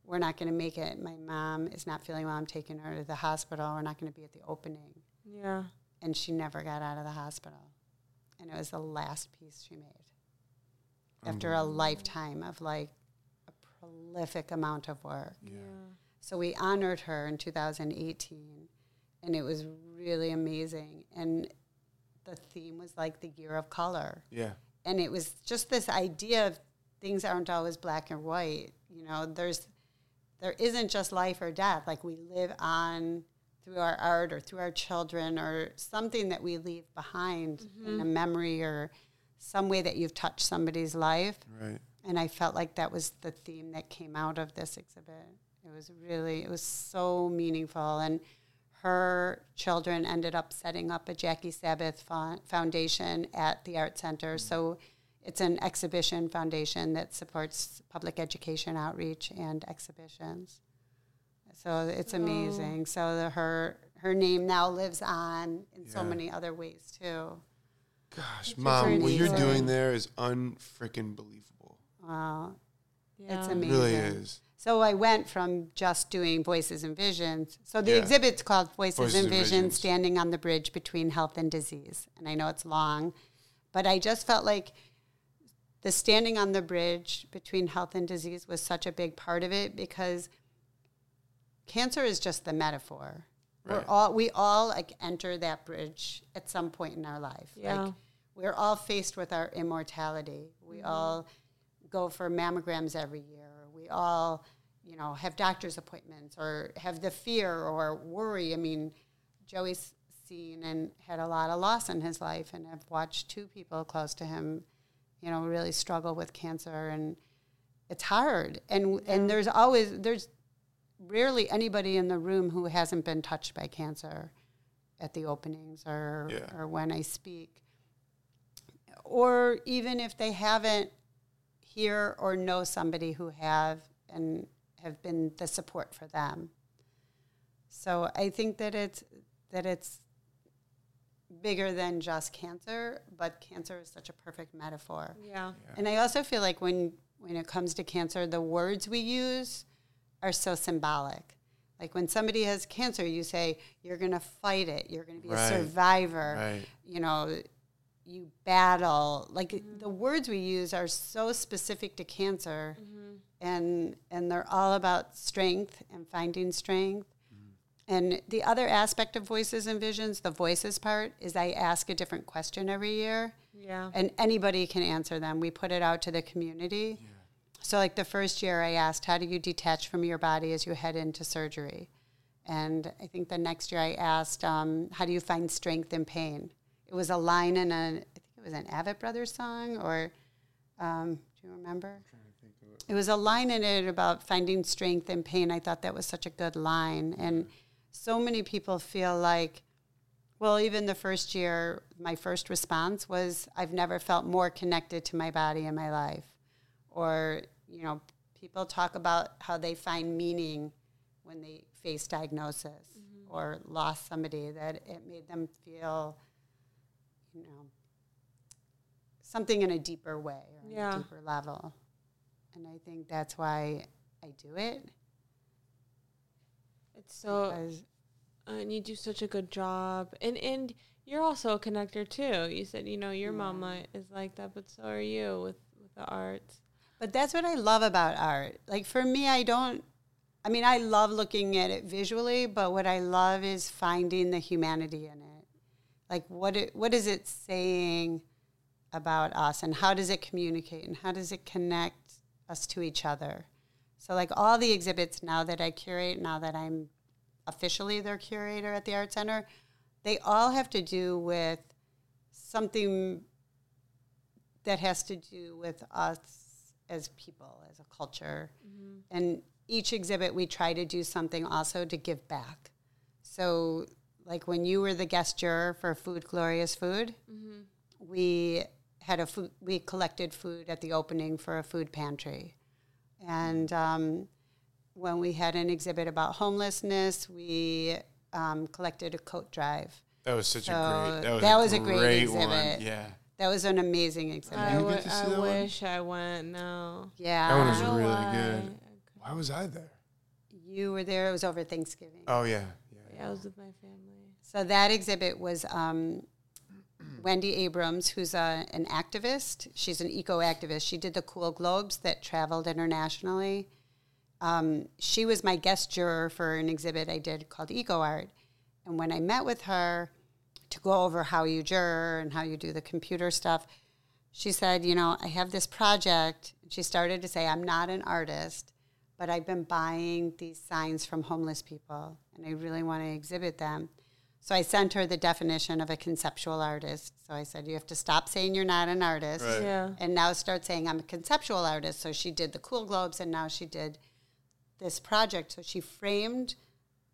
we're not going to make it. My mom is not feeling well. I'm taking her to the hospital. We're not going to be at the opening. Yeah. And she never got out of the hospital. And it was the last piece she made. After a lifetime of, like, a prolific amount of work. Yeah. So we honored her in two thousand eighteen, and it was really amazing. And the theme was, like, the year of color. Yeah. And it was just this idea of things aren't always black and white. You know, there's there isn't just life or death. Like, we live on through our art or through our children or something that we leave behind mm-hmm. in a memory or some way that you've touched somebody's life. Right. And I felt like that was the theme that came out of this exhibit. It was really, it was so meaningful. And her children ended up setting up a Jackie Sabbath fo- foundation at the Art Center. Mm-hmm. So it's an exhibition foundation that supports public education outreach and exhibitions. So it's oh. amazing. So the, her her name now lives on in yeah. so many other ways, too. Gosh, it's Mom, what you're doing there is unfreaking believable. Wow. Yeah. It's amazing. It really is. So I went from just doing Voices and Visions. So the yeah. exhibit's called Voices, Voices and, and Visions, Visions, Standing on the Bridge Between Health and Disease. And I know it's long, but I just felt like the standing on the bridge between health and disease was such a big part of it because cancer is just the metaphor. Right. We're all, we all like enter that bridge at some point in our life. Yeah. Like, we're all faced with our immortality. We mm-hmm. all go for mammograms every year. We all, you know, have doctor's appointments or have the fear or worry. I mean, Joey's seen and had a lot of loss in his life, and I've watched two people close to him, you know, really struggle with cancer, and it's hard. And yeah. and there's always there's. rarely anybody in the room who hasn't been touched by cancer at the openings or yeah. or when I speak. Or even if they haven't hear or know somebody who have and have been the support for them. So I think that it's that it's bigger than just cancer, but cancer is such a perfect metaphor. Yeah. yeah. And I also feel like when when it comes to cancer, the words we use are so symbolic. Like when somebody has cancer, you say, you're going to fight it. You're going to be right. a survivor. Right. You know, you battle. Like mm-hmm. the words we use are so specific to cancer, mm-hmm. and and they're all about strength and finding strength. Mm-hmm. And the other aspect of Voices and Visions, the voices part, is I ask a different question every year. Yeah. And anybody can answer them. We put it out to the community. Yeah. So, like, the first year I asked, how do you detach from your body as you head into surgery? And I think the next year I asked, um, how do you find strength in pain? It was a line in a, I think it was an Avett Brothers song, or um, do you remember? I'm trying to think of it. It was a line in it about finding strength in pain. I thought that was such a good line. And so many people feel like, well, even the first year, my first response was, I've never felt more connected to my body in my life. Or, you know, people talk about how they find meaning when they face diagnosis mm-hmm. or lost somebody, that it made them feel, you know, something in a deeper way or yeah. on a deeper level. And I think that's why I do it. It's so, uh, and you do such a good job. And, and you're also a connector, too. You said, you know, your yeah. mama is like that, but so are you with, with the arts. But that's what I love about art. Like, for me, I don't, I mean, I love looking at it visually, but what I love is finding the humanity in it. Like, what it, what is it saying about us, and how does it communicate, and how does it connect us to each other? So, like, all the exhibits now that I curate, now that I'm officially their curator at the Art Center, they all have to do with something that has to do with us as people, as a culture. Mm-hmm. And each exhibit we try to do something also to give back. So, like, when you were the guest juror for Food Glorious Food, mm-hmm. we had a food, we collected food at the opening for a food pantry. And um, when we had an exhibit about homelessness, we um, collected a coat drive. That was such so a great, that was, that was a great, great exhibit. One. Yeah. That was an amazing exhibit. I, w- I wish one? I went, no. Yeah. That one was really good. Why was I there? you were there. It was over Thanksgiving. Oh, yeah. Yeah, yeah, I was with my family. So that exhibit was um, Wendy Abrams, who's a, an activist. She's an eco-activist. She did the Cool Globes that traveled internationally. Um, she was my guest juror for an exhibit I did called Eco Art. And when I met with her to go over how you juror and how you do the computer stuff, she said, you know, I have this project. She started to say, I'm not an artist, but I've been buying these signs from homeless people, and I really want to exhibit them. So I sent her the definition of a conceptual artist. So I said, you have to stop saying you're not an artist, right. yeah. and now start saying I'm a conceptual artist. So she did the Cool Globes, and now she did this project. So she framed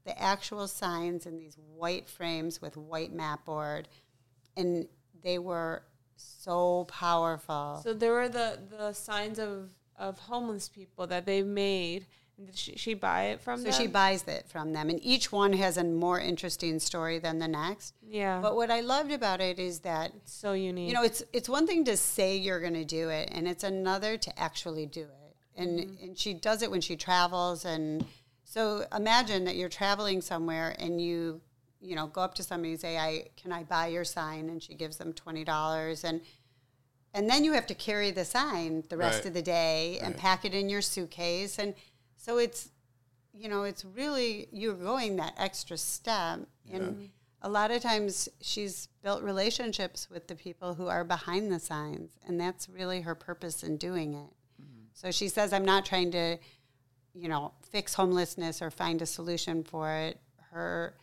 the actual signs in these white frames with white mat board, and they were so powerful. So there were the, the signs of, of homeless people that they made. Did she, she buy it from so them? So she buys it from them. And each one has a more interesting story than the next. Yeah. But what I loved about it is that... It's so unique. You know, it's it's one thing to say you're going to do it, and it's another to actually do it. And mm-hmm. and she does it when she travels. And so imagine that you're traveling somewhere and you... you know, go up to somebody and say, I can I buy your sign? And she gives them twenty dollars. And and then you have to carry the sign the rest right. of the day right. and pack it in your suitcase. And so it's, you know, it's really, you're going that extra step. Yeah. And a lot of times she's built relationships with the people who are behind the signs. And that's really her purpose in doing it. Mm-hmm. So she says, I'm not trying to, you know, fix homelessness or find a solution for it. Her...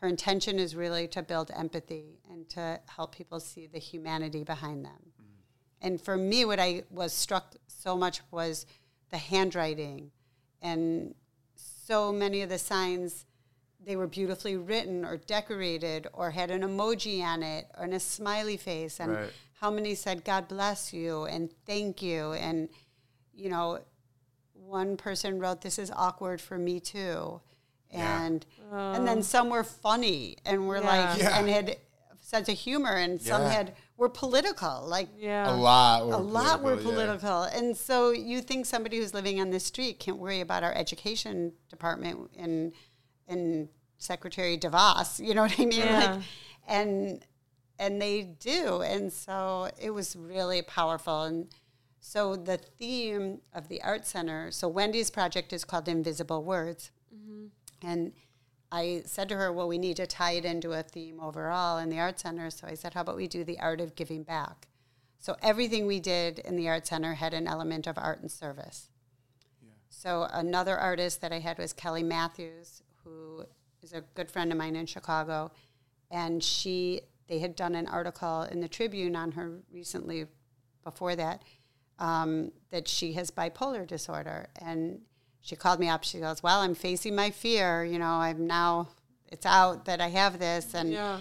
Her intention is really to build empathy and to help people see the humanity behind them. Mm-hmm. And for me, what I was struck so much was the handwriting. And so many of the signs, they were beautifully written or decorated or had an emoji on it or a smiley face. And right. how many said, God bless you and thank you. And, you know, one person wrote, this is awkward for me too. And yeah. and then some were funny and were yeah. like yeah. and had sense of humor, and some yeah. had were political, like yeah. a lot were a lot were political. Yeah. And so you think somebody who's living on this street can't worry about our education department and and Secretary DeVos, you know what I mean? Yeah. Like, and and they do, and so it was really powerful. And so the theme of the Art Center, so Wendy's project is called Invisible Words. Mm-hmm. And I said to her, well, we need to tie it into a theme overall in the Art Center. So I said, how about we do the art of giving back? So everything we did in the Art Center had an element of art and service. Yeah. So another artist that I had was Kelly Matthews, who is a good friend of mine in Chicago. And she, they had done an article in the Tribune on her recently before that, um, that she has bipolar disorder. And she called me up. She goes, well, I'm facing my fear. You know, I'm now, it's out that I have this. And, yeah.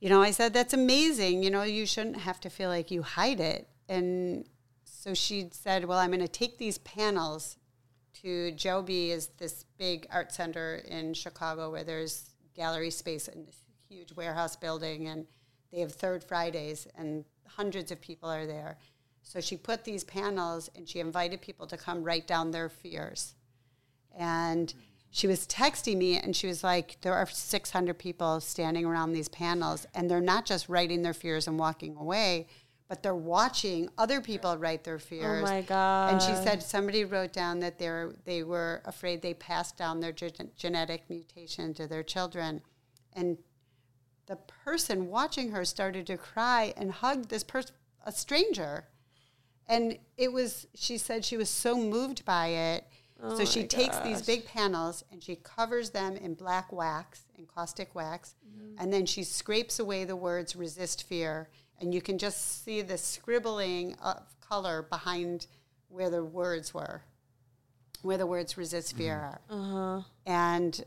you know, I said, that's amazing. You know, you shouldn't have to feel like you hide it. And so she said, well, I'm going to take these panels to Joby, is this big art center in Chicago where there's gallery space in this huge warehouse building. And they have Third Fridays, and hundreds of people are there. So she put these panels, and she invited people to come write down their fears. And she was texting me, and she was like, there are six hundred people standing around these panels, and they're not just writing their fears and walking away, but they're watching other people write their fears. Oh, my God. And she said somebody wrote down that they're, they were afraid they passed down their gen- genetic mutation to their children. And the person watching her started to cry and hugged this person, a stranger. And it was, she said she was so moved by it. Oh so she takes gosh. these big panels and she covers them in black wax, in caustic wax. Mm-hmm. And then she scrapes away the words, resist fear. And you can just see the scribbling of color behind where the words were, where the words resist mm-hmm. fear are. Uh-huh. And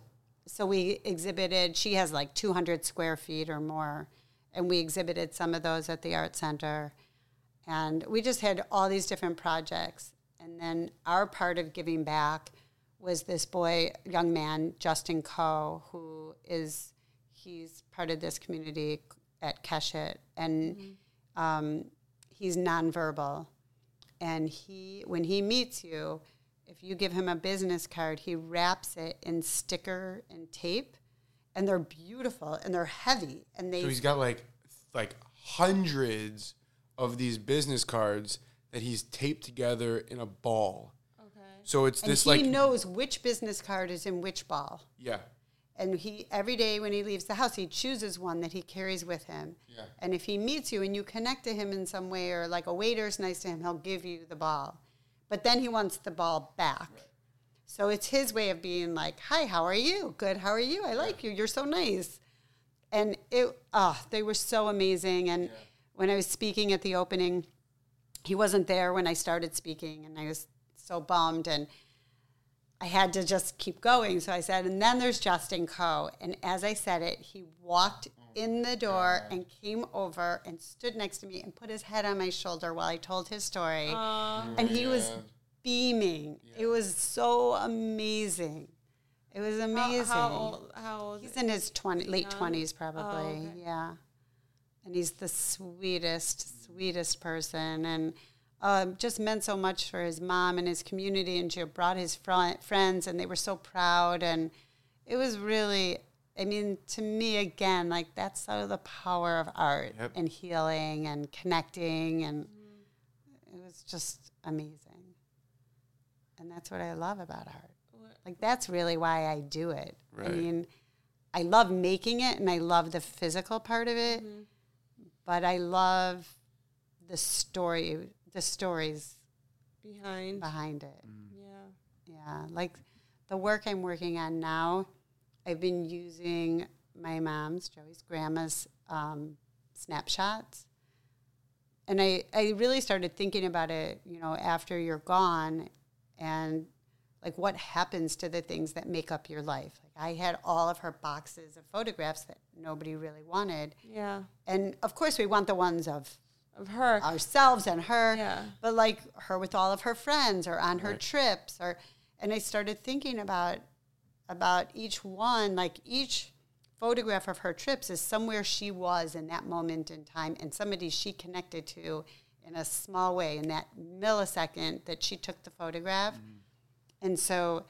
so we exhibited, she has like two hundred square feet or more. And we exhibited some of those at the Art Center. And we just had all these different projects. And then our part of giving back was this boy, young man, Justin Ko, who is, he's part of this community at Keshet. And mm-hmm. um, he's nonverbal. And he, when he meets you, If you give him a business card, he wraps it in sticker and tape, and they're beautiful, and they're heavy. And they So he's got like like hundreds of these business cards that he's taped together in a ball. Okay. So it's and this he like he knows which business card is in which ball. Yeah. And he every day when he leaves the house, he chooses one that he carries with him. Yeah. And if he meets you and you connect to him in some way, or like a waiter's nice to him, he'll give you the ball. But then he wants the ball back. Right. So it's his way of being like, hi, how are you? Good, how are you? I like yeah. you. You're so nice. And it, oh, they were so amazing. And yeah. when I was speaking at the opening, he wasn't there when I started speaking, and I was so bummed. And I had to just keep going. So I said, and then there's Justin Ko. And as I said it, he walked oh, in the door God. and came over and stood next to me and put his head on my shoulder while I told his story. Oh, and he yeah. was beaming. Yeah. It was so amazing. It was amazing. How, how old? How old He's in his twenty, late twenties probably. Oh, okay. Yeah. And he's the sweetest, sweetest person. And Uh, just meant so much for his mom and his community, and she brought his fr- friends, and they were so proud. And it was really, I mean, to me, again, like that's sort of the power of art yep. and healing and connecting, and mm-hmm. it was just amazing. And that's what I love about art. Like that's really why I do it. Right. I mean, I love making it, and I love the physical part of it, mm-hmm. but I love the story. The stories behind behind it. Mm. Yeah. Yeah. Like the work I'm working on now, I've been using my mom's, Joey's grandma's um, snapshots. And I, I really started thinking about it, you know, after you're gone, and like what happens to the things that make up your life. Like I had all of her boxes of photographs that nobody really wanted. Yeah. And of course we want the ones of Of her. Ourselves and her. Yeah. But like her with all of her friends, or on her right. trips, or and I started thinking about about each one, like each photograph of her trips is somewhere she was in that moment in time, and somebody she connected to in a small way in that millisecond that she took the photograph. Mm-hmm. And so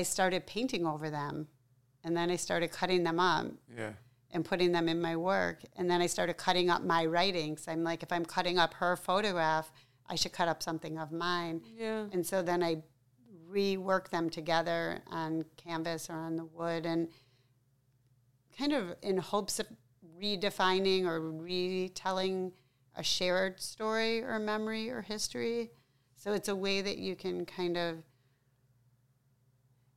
I started painting over them, and then I started cutting them up. Yeah. And putting them in my work. And then I started cutting up my writings. I'm like, if I'm cutting up her photograph, I should cut up something of mine. Yeah. And so then I rework them together on canvas or on the wood, and kind of in hopes of redefining or retelling a shared story or memory or history. So it's a way that you can kind of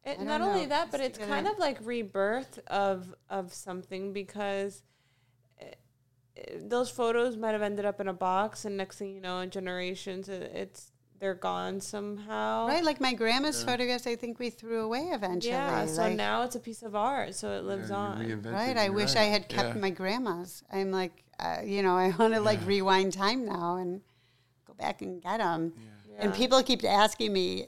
It, not know. only that, but it's yeah. kind of like rebirth of of something, because it, it, those photos might have ended up in a box, and next thing you know, in generations, it, it's they're gone somehow. Right, like my grandma's yeah. photographs, I think we threw away eventually. Yeah, so like, now it's a piece of art, so it lives yeah, on. Right, I right. wish I had kept yeah. my grandma's. I'm like, uh, you know, I want to yeah. like rewind time now and go back and get them. Yeah. Yeah. And people keep asking me,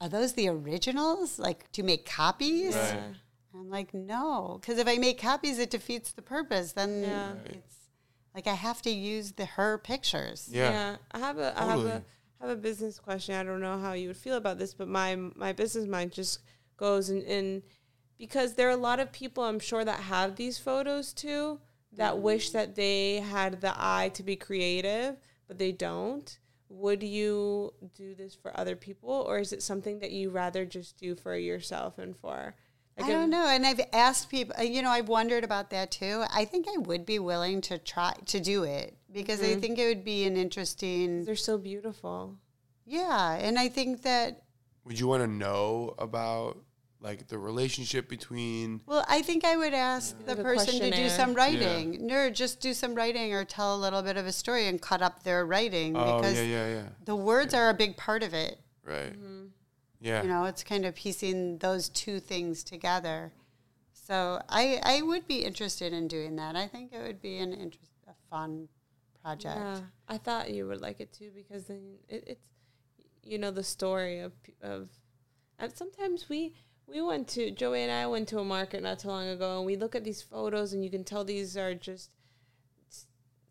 are those the originals? Like, to make copies? Right. I'm like, no. Because if I make copies, it defeats the purpose. Then yeah. right. it's like I have to use the her pictures. Yeah. yeah. I have a totally. I have a have a business question. I don't know how you would feel about this, but my my business mind just goes in, in because there are a lot of people, I'm sure, that have these photos too, that mm-hmm. wish that they had the eye to be creative, but they don't. Would you do this for other people, or is it something that you rather just do for yourself and for? Like I don't know. And I've asked people, you know, I've wondered about that too. I think I would be willing to try to do it, because mm-hmm. I think it would be an interesting. They're so beautiful. Yeah. And I think that. Would you want to know about like the relationship between. Well, I think I would ask yeah. the person to do some writing. Yeah. No, just do some writing, or tell a little bit of a story and cut up their writing. Oh, because yeah, yeah, yeah. the words yeah. are a big part of it. Right. Mm-hmm. Yeah. You know, it's kind of piecing those two things together. So I I would be interested in doing that. I think it would be an interest, a fun project. Yeah. I thought you would like it too, because then it, it's, you know, the story of, of and sometimes we... We went to, Joey and I went to a market not too long ago, and we look at these photos, and you can tell these are just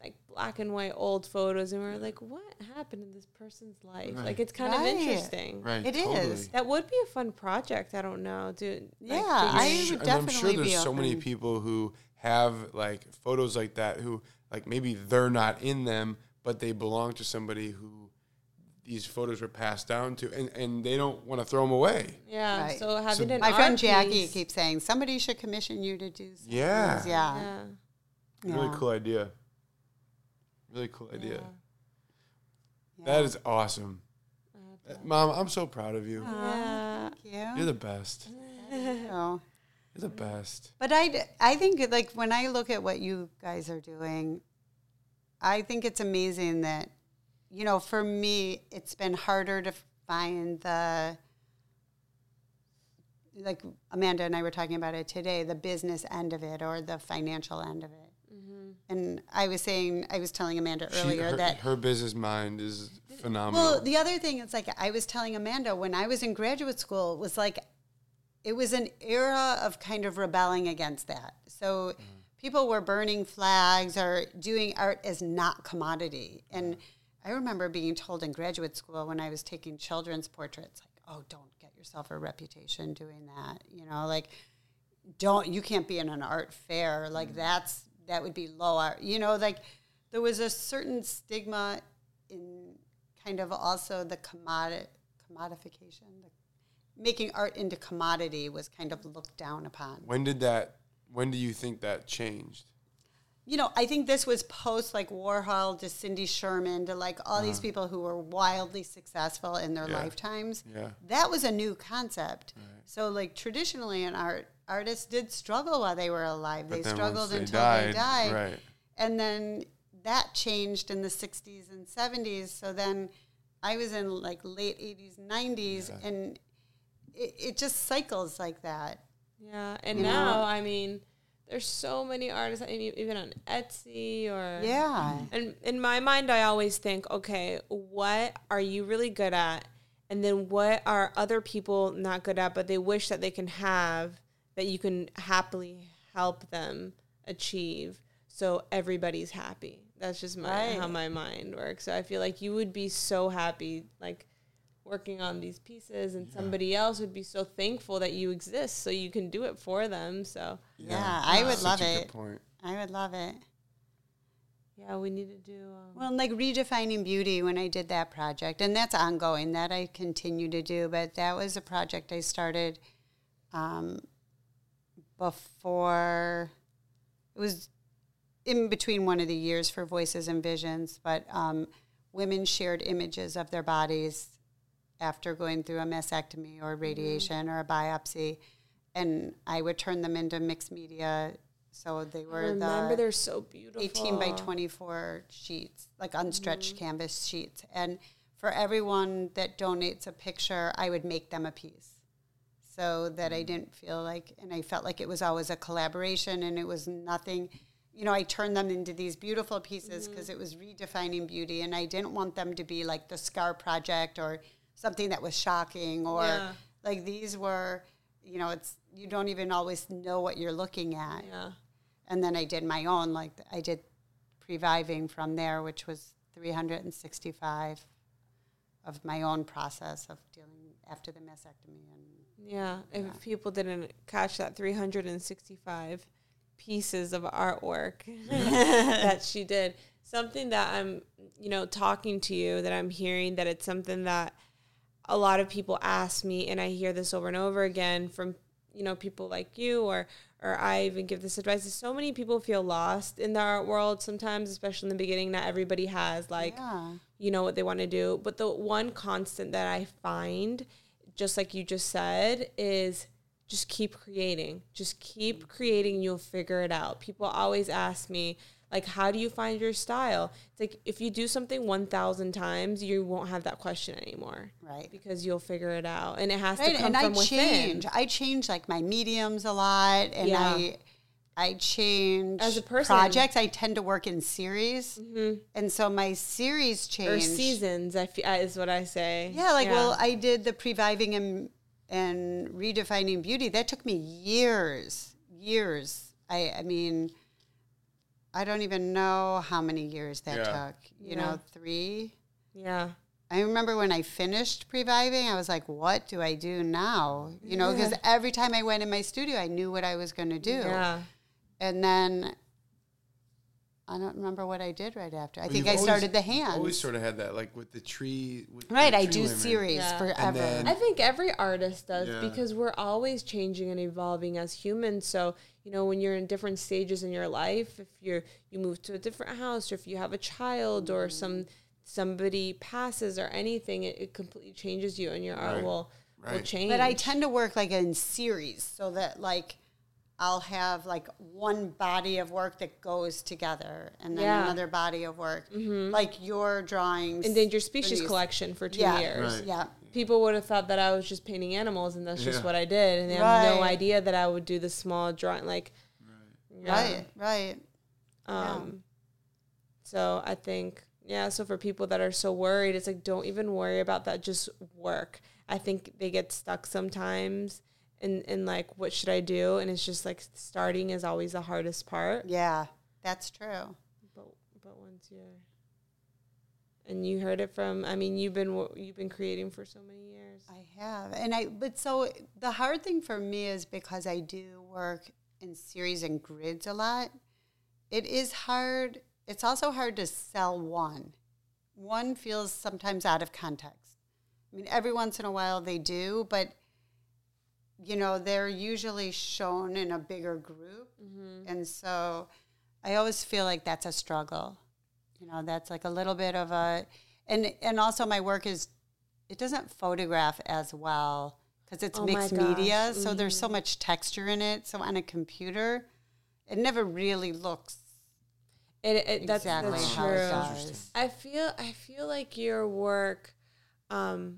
like black and white old photos, and we were like, what happened in this person's life? Right. Like, it's kind right. of interesting. Right, it totally. is. That would be a fun project. I don't know, dude. Yeah, like, I would definitely. I'm sure there's be so open. many people who have like photos like that who like maybe they're not in them, but they belong to somebody who these photos were passed down to, and, and they don't want to throw them away. Yeah, right. so having so an my art friend Jackie piece. keeps saying somebody should commission you to do. Something. Yeah. yeah, yeah, really cool idea. Really cool idea. Yeah. Yeah. That is awesome. Uh, Mom, I'm so proud of you. Uh, Thank you. You're the best. You're the best. But I, I think, like, when I look at what you guys are doing, I think it's amazing that, you know, for me, it's been harder to find the, like Amanda and I were talking about it today, the business end of it or the financial end of it. And I was saying, I was telling Amanda earlier she, her, that... her business mind is phenomenal. Well, the other thing, it's like I was telling Amanda when I was in graduate school, it was like, it was an era of kind of rebelling against that. So mm. people were burning flags or doing art as not commodity. And I remember being told in graduate school when I was taking children's portraits, like, oh, don't get yourself a reputation doing that. You know, like, don't, you can't be in an art fair. Like, mm. that's... that would be low art. You know, like there was a certain stigma in kind of also the commodi- commodification. The making art into commodity was kind of looked down upon. When did that, when do you think that changed? You know, I think this was post like Warhol to Cindy Sherman to like all uh-huh. these people who were wildly successful in their yeah. lifetimes. Yeah. That was a new concept. Right. So like traditionally in art, artists did struggle while they were alive. But they struggled they until died, they died. Right. And then that changed in the sixties and seventies. So then I was in like late eighties, nineties, yeah. and it, it just cycles like that. Yeah, and you now, know? I mean, there's so many artists, even on Etsy or... Yeah. And in my mind, I always think, okay, what are you really good at? And then what are other people not good at, but they wish that they can have... that you can happily help them achieve so everybody's happy. That's just my right. how my mind works. So I feel like you would be so happy, like, working on these pieces, and yeah. somebody else would be so thankful that you exist so you can do it for them. So Yeah, yeah I would love it. Point. I would love it. Yeah, we need to do... Um, well, like, Redefining Beauty when I did that project, and that's ongoing. That I continue to do, but that was a project I started... Um, before, it was in between one of the years for Voices and Visions, but um, women shared images of their bodies after going through a mastectomy or radiation mm-hmm. or a biopsy, and I would turn them into mixed media. So they were I remember the they're so beautiful. eighteen by twenty-four sheets, like unstretched mm-hmm. canvas sheets. And for everyone that donates a picture, I would make them a piece. So that I didn't feel like, and I felt like it was always a collaboration and it was nothing, you know, I turned them into these beautiful pieces because mm-hmm. it was redefining beauty, and I didn't want them to be like the Scar Project or something that was shocking or yeah. like these were, you know, it's, you don't even always know what you're looking at. Yeah. And then I did my own, like I did Previving from there, which was three hundred sixty-five of my own process of dealing after the mastectomy and Yeah, if yeah. people didn't catch that three hundred sixty-five pieces of artwork that she did, something that I'm, you know, talking to you, that I'm hearing that it's something that a lot of people ask me, and I hear this over and over again from, you know, people like you, or, or I even give this advice. So many people feel lost in the art world sometimes, especially in the beginning. Not everybody has, like, yeah. you know, what they want to do. But the one constant that I find, just like you just said, is just keep creating. Just keep creating. You'll figure it out. People always ask me, like, how do you find your style? It's like, if you do something one thousand times, you won't have that question anymore. Right. Because you'll figure it out. And it has right. to come and from I within. And I change. I change, like, my mediums a lot. And yeah. I I change as a person. Projects. I tend to work in series, mm-hmm. and so my series change or seasons. I f- is what I say. Yeah, like yeah. well, I did the Previving and and Redefining Beauty. That took me years, years. I, I mean, I don't even know how many years that yeah. took. You yeah. know, three? Yeah. I remember when I finished Previving, I was like, what do I do now? You know, because yeah. every time I went in my studio, I knew what I was going to do. Yeah. And then I don't remember what I did right after. I well, think I always, started the hands. Always sort of had that, like with the tree. With right, the tree I do women. series yeah. forever. Then, I think every artist does yeah. because we're always changing and evolving as humans. So, you know, when you're in different stages in your life, if you're you move to a different house or if you have a child mm-hmm. or some... somebody passes or anything, it, it completely changes you and your art right. will right. will change. But I tend to work like in series so that like I'll have like one body of work that goes together and then yeah. another body of work. Mm-hmm. Like your drawings. Endangered Species these, collection for two yeah, years. Right. Yeah. People would have thought that I was just painting animals and that's yeah. just what I did. And they right. have no idea that I would do the small drawing like right. Yeah. Right, right. Um yeah. so I think Yeah, so for people that are so worried, it's like, don't even worry about that. Just work. I think they get stuck sometimes in, in like, what should I do? And it's just like starting is always the hardest part. Yeah, that's true. But but once you're... And you heard it from, I mean, you've been you've been creating for so many years. I have. and I But so the hard thing for me is because I do work in series and grids a lot, it is hard... It's also hard to sell one. One feels sometimes out of context. I mean, every once in a while they do, but, you know, they're usually shown in a bigger group. Mm-hmm. And so I always feel like that's a struggle. You know, that's like a little bit of a... And, and also my work is, it doesn't photograph as well because it's oh mixed media, mm-hmm. so there's so much texture in it. So on a computer, it never really looks... It, it, that's, exactly that's how true. It does. I feel I feel like your work, um,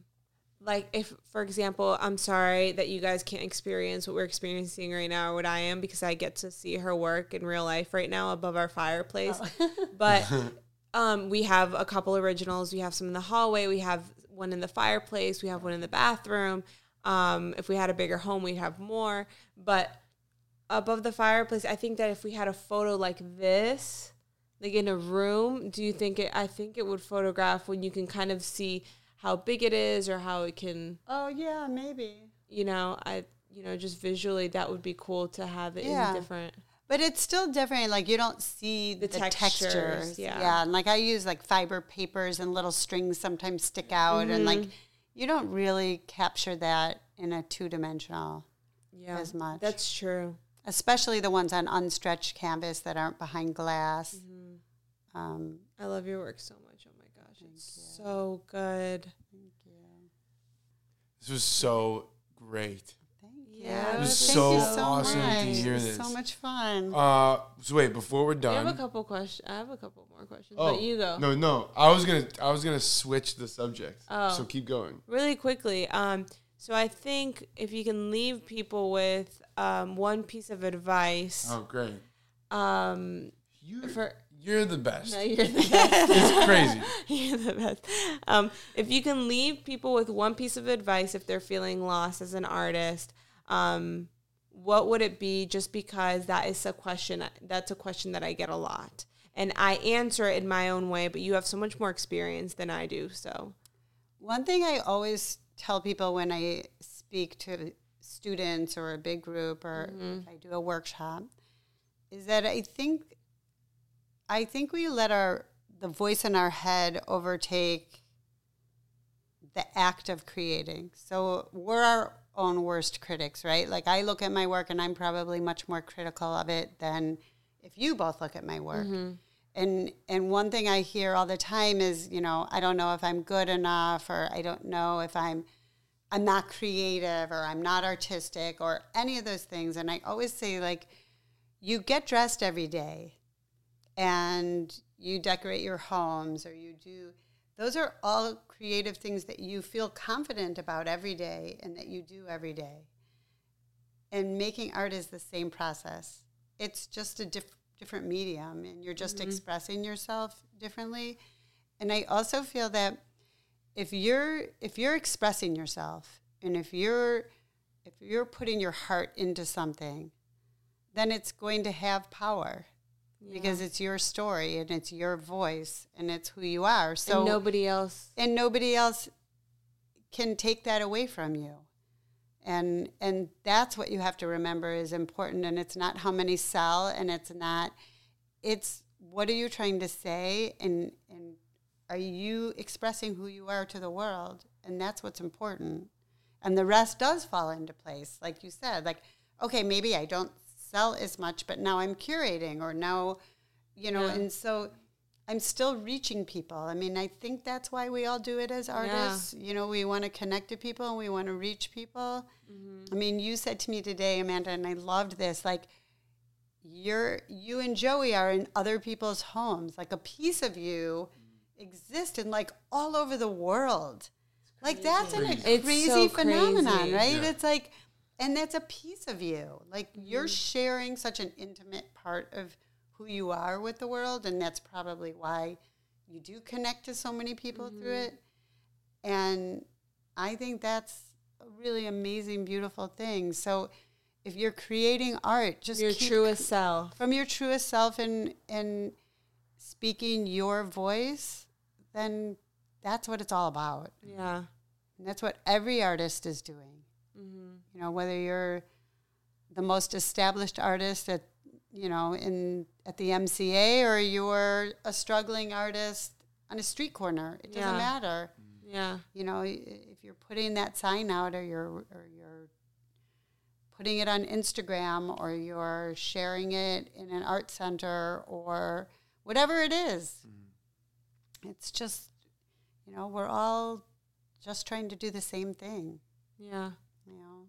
like if, for example, I'm sorry that you guys can't experience what we're experiencing right now or what I am because I get to see her work in real life right now above our fireplace. Oh. But um, we have a couple originals. We have some in the hallway. We have one in the fireplace. We have one in the bathroom. Um, if we had a bigger home, we'd have more. But above the fireplace, I think that if we had a photo like this... Like in a room, do you think it, I think it would photograph when you can kind of see how big it is or how it can. Oh yeah, maybe. You know, I, you know, just visually that would be cool to have it yeah. in different. But it's still different. Like you don't see the, the textures. textures. Yeah. Yeah. And like I use like fiber papers and little strings sometimes stick out mm-hmm. and like you don't really capture that in a two dimensional yeah. as much. That's true. Especially the ones on unstretched canvas that aren't behind glass. Mm-hmm. Um, I love your work so much. Oh, my gosh. It's you. so good. Thank you. This was so great. Thank you. Yeah, it was so, so awesome much. to hear this. It was this. so much fun. Uh, so, wait, before we're done. I have a couple questions. I have a couple more questions, oh, but you go. No, no. I was going to I was gonna switch the subject, oh. so keep going. Really quickly. Um, so, I think if you can leave people with... Um, one piece of advice. Oh, great. Um, you're, for, you're the best. No, you're the best. It's crazy. You're the best. Um, if you can leave people with one piece of advice if they're feeling lost as an artist, um, what would it be? Just because that is a question, that's a question that I get a lot. And I answer it in my own way, but you have so much more experience than I do. So, one thing I always tell people when I speak to students or a big group or mm-hmm. if I do a workshop is that I think I think we let our the voice in our head overtake the act of creating. So we're our own worst critics, right? Like I look at my work and I'm probably much more critical of it than if you both look at my work. Mm-hmm. And and one thing I hear all the time is, you know, I don't know if I'm good enough or I don't know if I'm I'm not creative or I'm not artistic or any of those things. And I always say, like, you get dressed every day and you decorate your homes or you do. Those are all creative things that you feel confident about every day and that you do every day. And making art is the same process. It's just a diff- different medium and you're just mm-hmm. expressing yourself differently. And I also feel that If you're if you're expressing yourself and if you're if you're putting your heart into something, then it's going to have power. yeah. because it's your story and it's your voice and it's who you are. So and nobody else. And nobody else can take that away from you. And and that's what you have to remember is important. And it's not how many sell, and it's not, it's what are you trying to say, and, and are you expressing who you are to the world? And that's what's important. And the rest does fall into place, like you said. Like, okay, maybe I don't sell as much, but now I'm curating, or now, you know, yeah. and so I'm still reaching people. I mean, I think that's why we all do it as artists. Yeah. You know, we want to connect to people, and we want to reach people. Mm-hmm. I mean, you said to me today, Amanda, and I loved this, like, you're, you and Joey are in other people's homes. Like, a piece of you exists in, like, all over the world. Like, that's an, a it's crazy so phenomenon, crazy. Right? Yeah. It's like, and that's a piece of you. Like, mm-hmm. you're sharing such an intimate part of who you are with the world, and that's probably why you do connect to so many people mm-hmm. through it. And I think that's a really amazing, beautiful thing. So if you're creating art, just your keep truest self. From your truest self and, and speaking your voice, then that's what it's all about. Yeah. And that's what every artist is doing. Mm-hmm. You know, whether you're the most established artist at, you know, in at the M C A, or you're a struggling artist on a street corner, it yeah. doesn't matter. Yeah. You know, if you're putting that sign out, or you're or you're putting it on Instagram, or you're sharing it in an art center, or whatever it is, mm-hmm. it's just, you know, we're all just trying to do the same thing. Yeah. You know.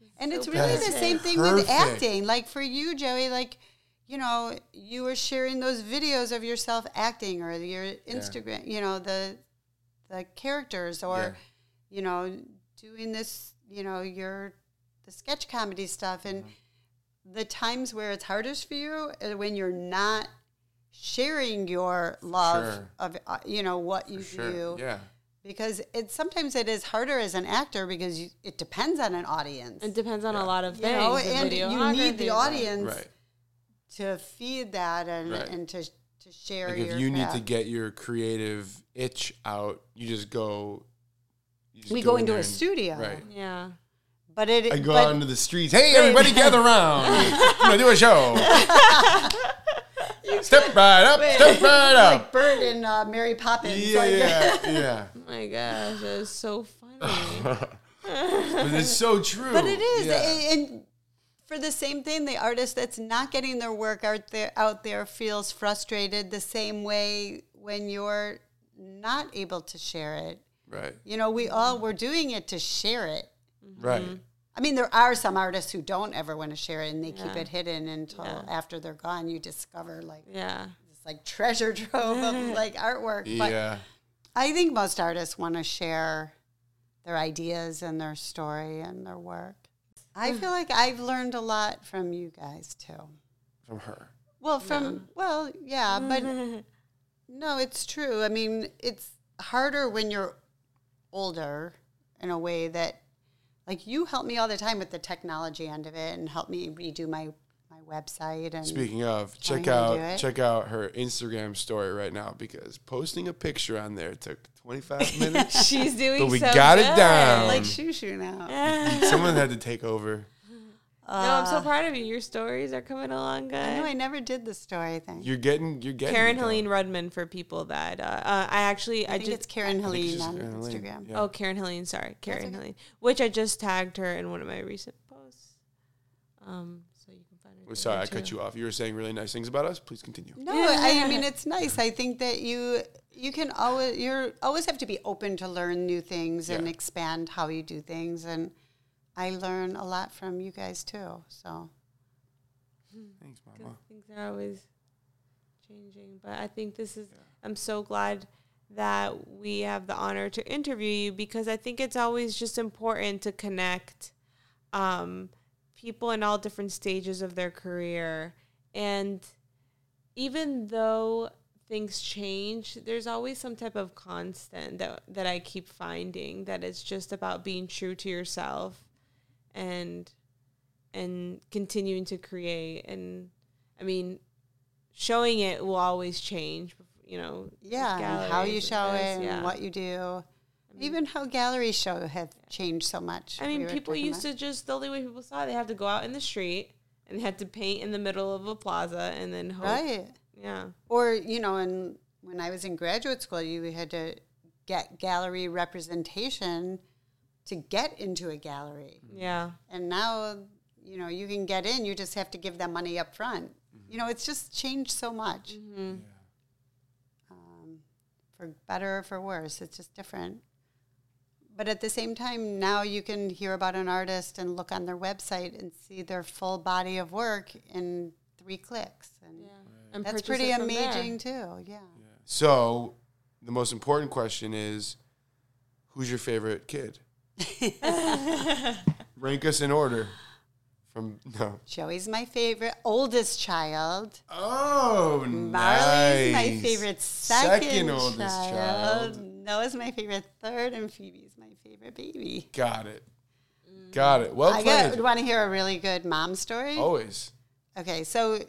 It's and so it's really the same thing perfect. With acting. Like, for you, Joey, like, you know, you were sharing those videos of yourself acting, or your yeah. Instagram, you know, the the characters, or, yeah. you know, doing this, you know, your the sketch comedy stuff. And mm-hmm. the times where it's hardest for you are when you're not sharing your love sure. of, uh, you know, what you sure. do. Yeah. Because it sometimes it is harder as an actor, because you, it depends on an audience. It depends on yeah. a lot of things. You know, and you need the audience right. to feed that and right. and to to share like your if you craft. Need to get your creative itch out, you just go. You just we go into a studio. Right. Yeah. But it, I go but, out into the streets. Hey, everybody, gather around. I'm going to do a show. Step right up, Wait, step right up. Like Bert and uh, Mary Poppins. Yeah, like, yeah, yeah. Oh my gosh, that is so funny. But it's so true. But it is. Yeah. And for the same thing, the artist that's not getting their work out there, out there feels frustrated the same way when you're not able to share it. Right. You know, we all, we're doing it to share it. Mm-hmm. Right. I mean, there are some artists who don't ever want to share it, and they yeah. keep it hidden until yeah. after they're gone. You discover like yeah. this like treasure trove of like artwork. But yeah. I think most artists want to share their ideas and their story and their work. I feel like I've learned a lot from you guys too. From her. Well, from yeah. well, yeah, but no, it's true. I mean, it's harder when you're older in a way that. Like, you help me all the time with the technology end of it, and help me redo my, my website. And speaking of, check out check out her Instagram story right now, because posting a picture on there took twenty-five minutes. She's doing so good. But we so got good. It down. Like shoo-shoo now. Yeah. Someone had to take over. Uh, no, I'm so proud of you. Your stories are coming along good. I know, I never did the story thing. You're getting, you're getting. Caren Helene Rudman for people that uh, uh, I actually, I, I think just, it's Caren Helene it's on Caren Instagram. Helene. Yeah. Oh, Caren Helene, sorry, Caren okay. Helene, which I just tagged her in one of my recent posts. Um, so you can find her. Well, sorry, I too. Cut you off. You were saying really nice things about us. Please continue. No, yeah. I, I mean it's nice. I think that you you can always you're always have to be open to learn new things yeah. and expand how you do things and. I learn a lot from you guys, too. So, thanks, Mama. Things are always changing. But I think this is, yeah. I'm so glad that we have the honor to interview you, because I think it's always just important to connect um, people in all different stages of their career. And even though things change, there's always some type of constant that, that I keep finding, that it's just about being true to yourself. And and continuing to create. And I mean, showing it will always change, you know. Yeah, and how you show it and yeah. what you do. I mean, even how galleries show have changed so much. I mean, we people used about. to just, the only way people saw it, they had to go out in the street and they had to paint in the middle of a plaza and then hope. Right. Yeah. Or, you know, in, when I was in graduate school, you had to get gallery representation to get into a gallery. Yeah. And now, you know, you can get in, you just have to give them money up front. Mm-hmm. You know, it's just changed so much. Mm-hmm. Yeah. Um, for better or for worse, it's just different. But at the same time, now you can hear about an artist and look on their website and see their full body of work in three clicks. And, yeah. right. and that's pretty amazing, too. Yeah. yeah. So the most important question is, who's your favorite kid? Rank us in order. From no. Joey's my favorite oldest child. Oh, Marley's nice. my favorite second, second oldest child. child. Noah's my favorite third, and Phoebe's my favorite baby. Got it. Mm. Got it. Well played. I want to hear a really good mom story. Always. Okay, so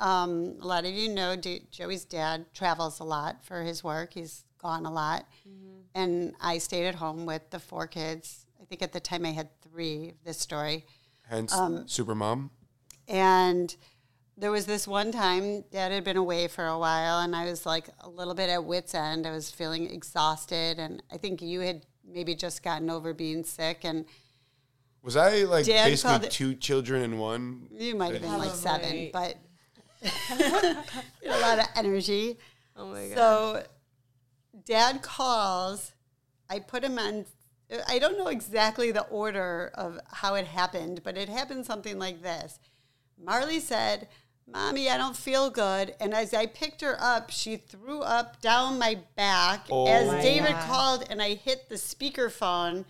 um, a lot of you know D- Joey's dad travels a lot for his work. He's gone a lot. Mm-hmm. And I stayed at home with the four kids. I think at the time I had three, this story. Hence, um, super mom. And there was this one time Dad had been away for a while, and I was like a little bit at wit's end. I was feeling exhausted, and I think you had maybe just gotten over being sick. And was I like Dad basically two it, children in one? You might have been like seven, right. but a lot of energy. Oh my god! So Dad calls. I put him on. I don't know exactly the order of how it happened, but it happened something like this. Marley said, Mommy, I don't feel good. And as I picked her up, she threw up down my back oh as my David God. called, and I hit the speakerphone.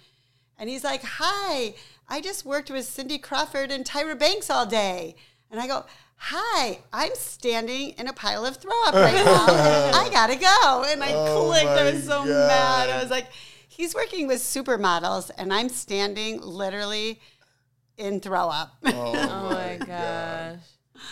And he's like, hi, I just worked with Cindy Crawford and Tyra Banks all day. And I go, hi, I'm standing in a pile of throw up right now. I got to go. And I oh clicked. I was so God. mad. I was like... He's working with supermodels, and I'm standing literally in throw up. Oh, oh my gosh.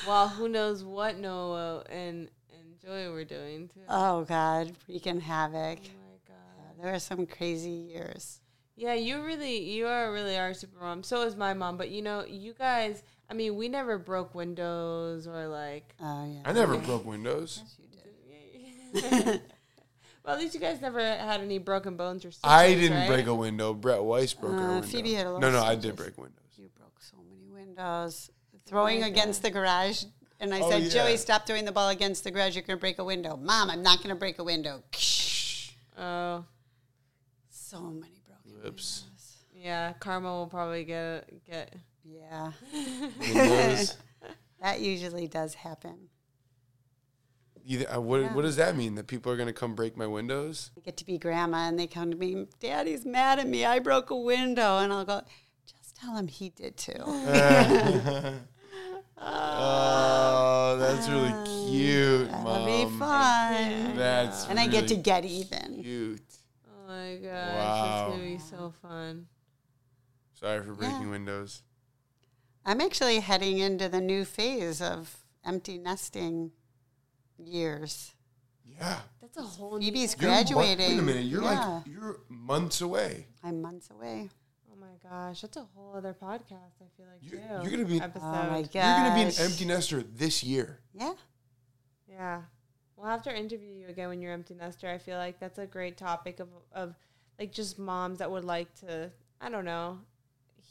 Well, who knows what Noah and, and Joey were doing, too. Oh, God. Freaking havoc. Oh, my God. Yeah, there were some crazy years. Yeah, you really, you are really our super mom. So is my mom. But, you know, you guys, I mean, we never broke windows or, like. Oh, yeah. I never broke windows. Yes, you did. Well, at least you guys never had any broken bones or stitches, I didn't right? break a window. Brett Weiss broke uh, a window. Phoebe had a lot of No, no, stitches. I did break windows. You broke so many windows. Throwing oh against God. the garage. And I oh, said, yeah. Joey, stop throwing the ball against the garage. You're going to break a window. Mom, I'm not going to break a window. Oh. Uh, so many broken Oops. windows. Yeah, karma will probably get... get. Yeah. That usually does happen. Either, uh, what, yeah. what does that mean? That people are going to come break my windows? I get to be grandma, and they come to me, Daddy's mad at me. I broke a window. And I'll go, just tell him he did too. uh, oh, that's um, really cute, that'll Mom. That'll be fun. That's And really I get to get even. Cute. Oh, my gosh. Wow. It's going to be so fun. Sorry for breaking yeah. windows. I'm actually heading into the new phase of empty nesting. Years. Yeah. That's a whole Phoebe's graduating. Mo- Wait a minute. You're yeah. like, you're months away. I'm months away. Oh, my gosh. That's a whole other podcast, I feel like, you, too. You're going to be an, oh my gosh. You're going to be an empty nester this year. Yeah. Yeah. We'll have to interview you again when you're empty nester. I feel like that's a great topic of, of like, just moms that would like to, I don't know,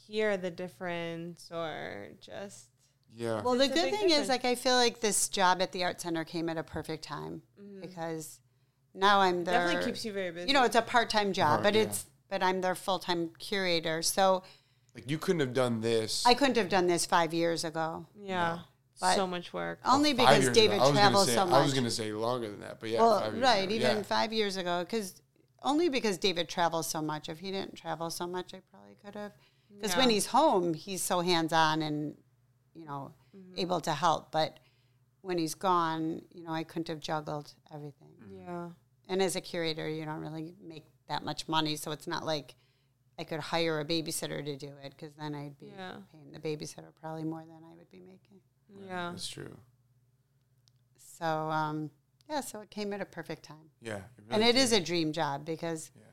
hear the difference or just. Yeah. Well, the good thing is, like, I feel like this job at the Art Center came at a perfect time mm-hmm. because now I'm there. Definitely keeps you very busy. You know, it's a part-time job, oh, but yeah. it's but I'm their full-time curator. So, like, you couldn't have done this. I couldn't have done this five years ago. Yeah. yeah. But so much work. Only well, because David travels say, so much. I was going to say longer than that, but yeah. Well, five years right, ago. even yeah. five years ago, because only because David travels so much. If he didn't travel so much, I probably could have. Because yeah. when he's home, he's so hands-on and. You know, mm-hmm. able to help. But when he's gone, you know, I couldn't have juggled everything. Yeah. And as a curator, you don't really make that much money, so it's not like I could hire a babysitter to do it because then I'd be yeah. paying the babysitter probably more than I would be making. Yeah. yeah. That's true. So, um, yeah, so it came at a perfect time. Yeah. It really and it did. Is a dream job because yeah.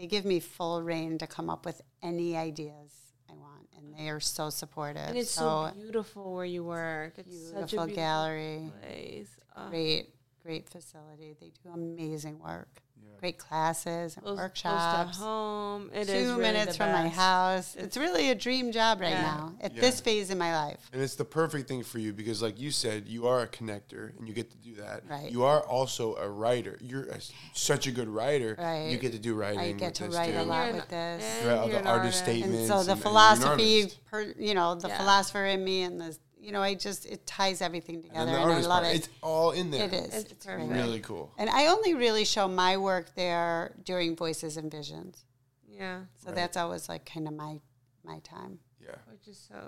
they give me full reign to come up with any ideas I want. And they are so supportive. And it's so, so beautiful where you work. It's beautiful, such a beautiful gallery. Place. Oh. Great, great facility. They do amazing work. Yeah. Great classes and close, workshops. Close to home. It Two is really minutes from my house. It's, it's really a dream job right yeah. now at yeah. this phase in my life. And it's the perfect thing for you because, like you said, you are a connector and you get to do that. Right. You are also a writer. You're a, such a good writer. Right. You get to do writing. I get to write too. a lot with this. Right, all the artist statements. And so the and, philosophy, and per, you know, the yeah. philosopher in me and the. You know, I just, it ties everything together, and, the and I love part. It. It's all in there. It is. It's, it's perfect. Really cool. And I only really show my work there during Voices and Visions. Yeah. So right. that's always, like, kind of my my time. Yeah. Which is so, so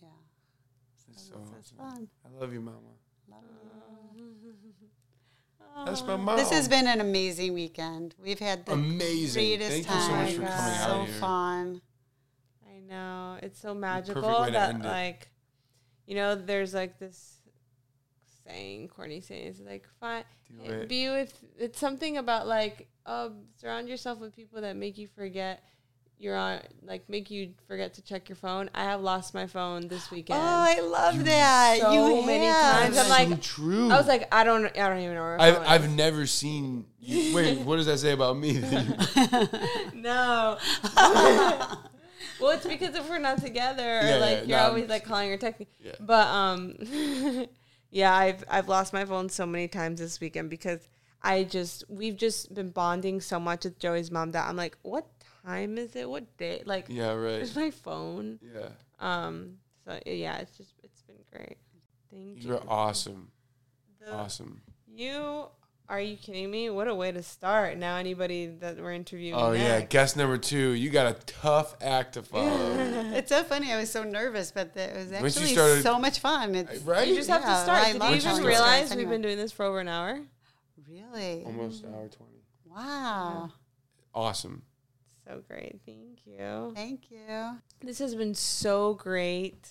great. Yeah. This so, is so this awesome. Fun. I love you, Mama. Love you. Aww. That's my mom. This has been an amazing weekend. We've had the amazing. greatest Thank time. Thank you so much for coming out so here. So fun. No, it's so magical that, like, you know, there's, like, this saying, corny saying, it's, like, fine, it. be with, it's something about, like, um, surround yourself with people that make you forget you're on, like, make you forget to check your phone. I have lost my phone this weekend. Oh, I love you that. So you many have. times. That's I'm so like, true. I was like, I don't, I don't even know where I've, I've never seen you. Wait, what does that say about me? No. Well, it's because if we're not together, yeah, like yeah, you're no, always like calling or texting. Yeah. But um, yeah, I've I've lost my phone so many times this weekend because I just we've just been bonding so much with Joey's mom that I'm like, what time is it? What day? Like, yeah, right. Where's my phone? Yeah. Um. So yeah, it's just it's been great. Thank you. You're awesome. The, awesome. You. Are you kidding me? What a way to start. Now anybody that we're interviewing Oh, next. Yeah. Guest number two. You got a tough act to follow. It's so funny. I was so nervous, but it was actually started, so much fun. It's, right? You just yeah, have to start. I Did you even start. realize we've been doing this for over an hour? Really? Almost an hour twenty. Wow. Awesome. So great. Thank you. Thank you. This has been so great.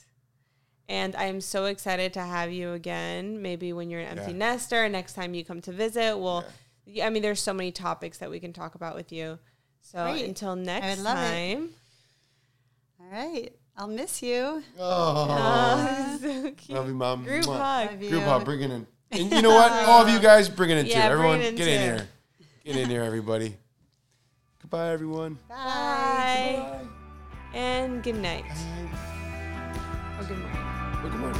And I am so excited to have you again. Maybe when you're an empty yeah. nester, next time you come to visit, we'll, yeah. I mean, there's so many topics that we can talk about with you. So Great. until next time. It. All right. I'll miss you. Oh, oh so cute. Love you, Mom. Group hug. Love you. Group hug. Bring it in. And you know what? All of you guys, bring it in yeah, too. Everyone, in get too. in here. Get in here, everybody. Goodbye, everyone. Bye. Bye. Goodbye. And good night. Or good morning. Well, good morning.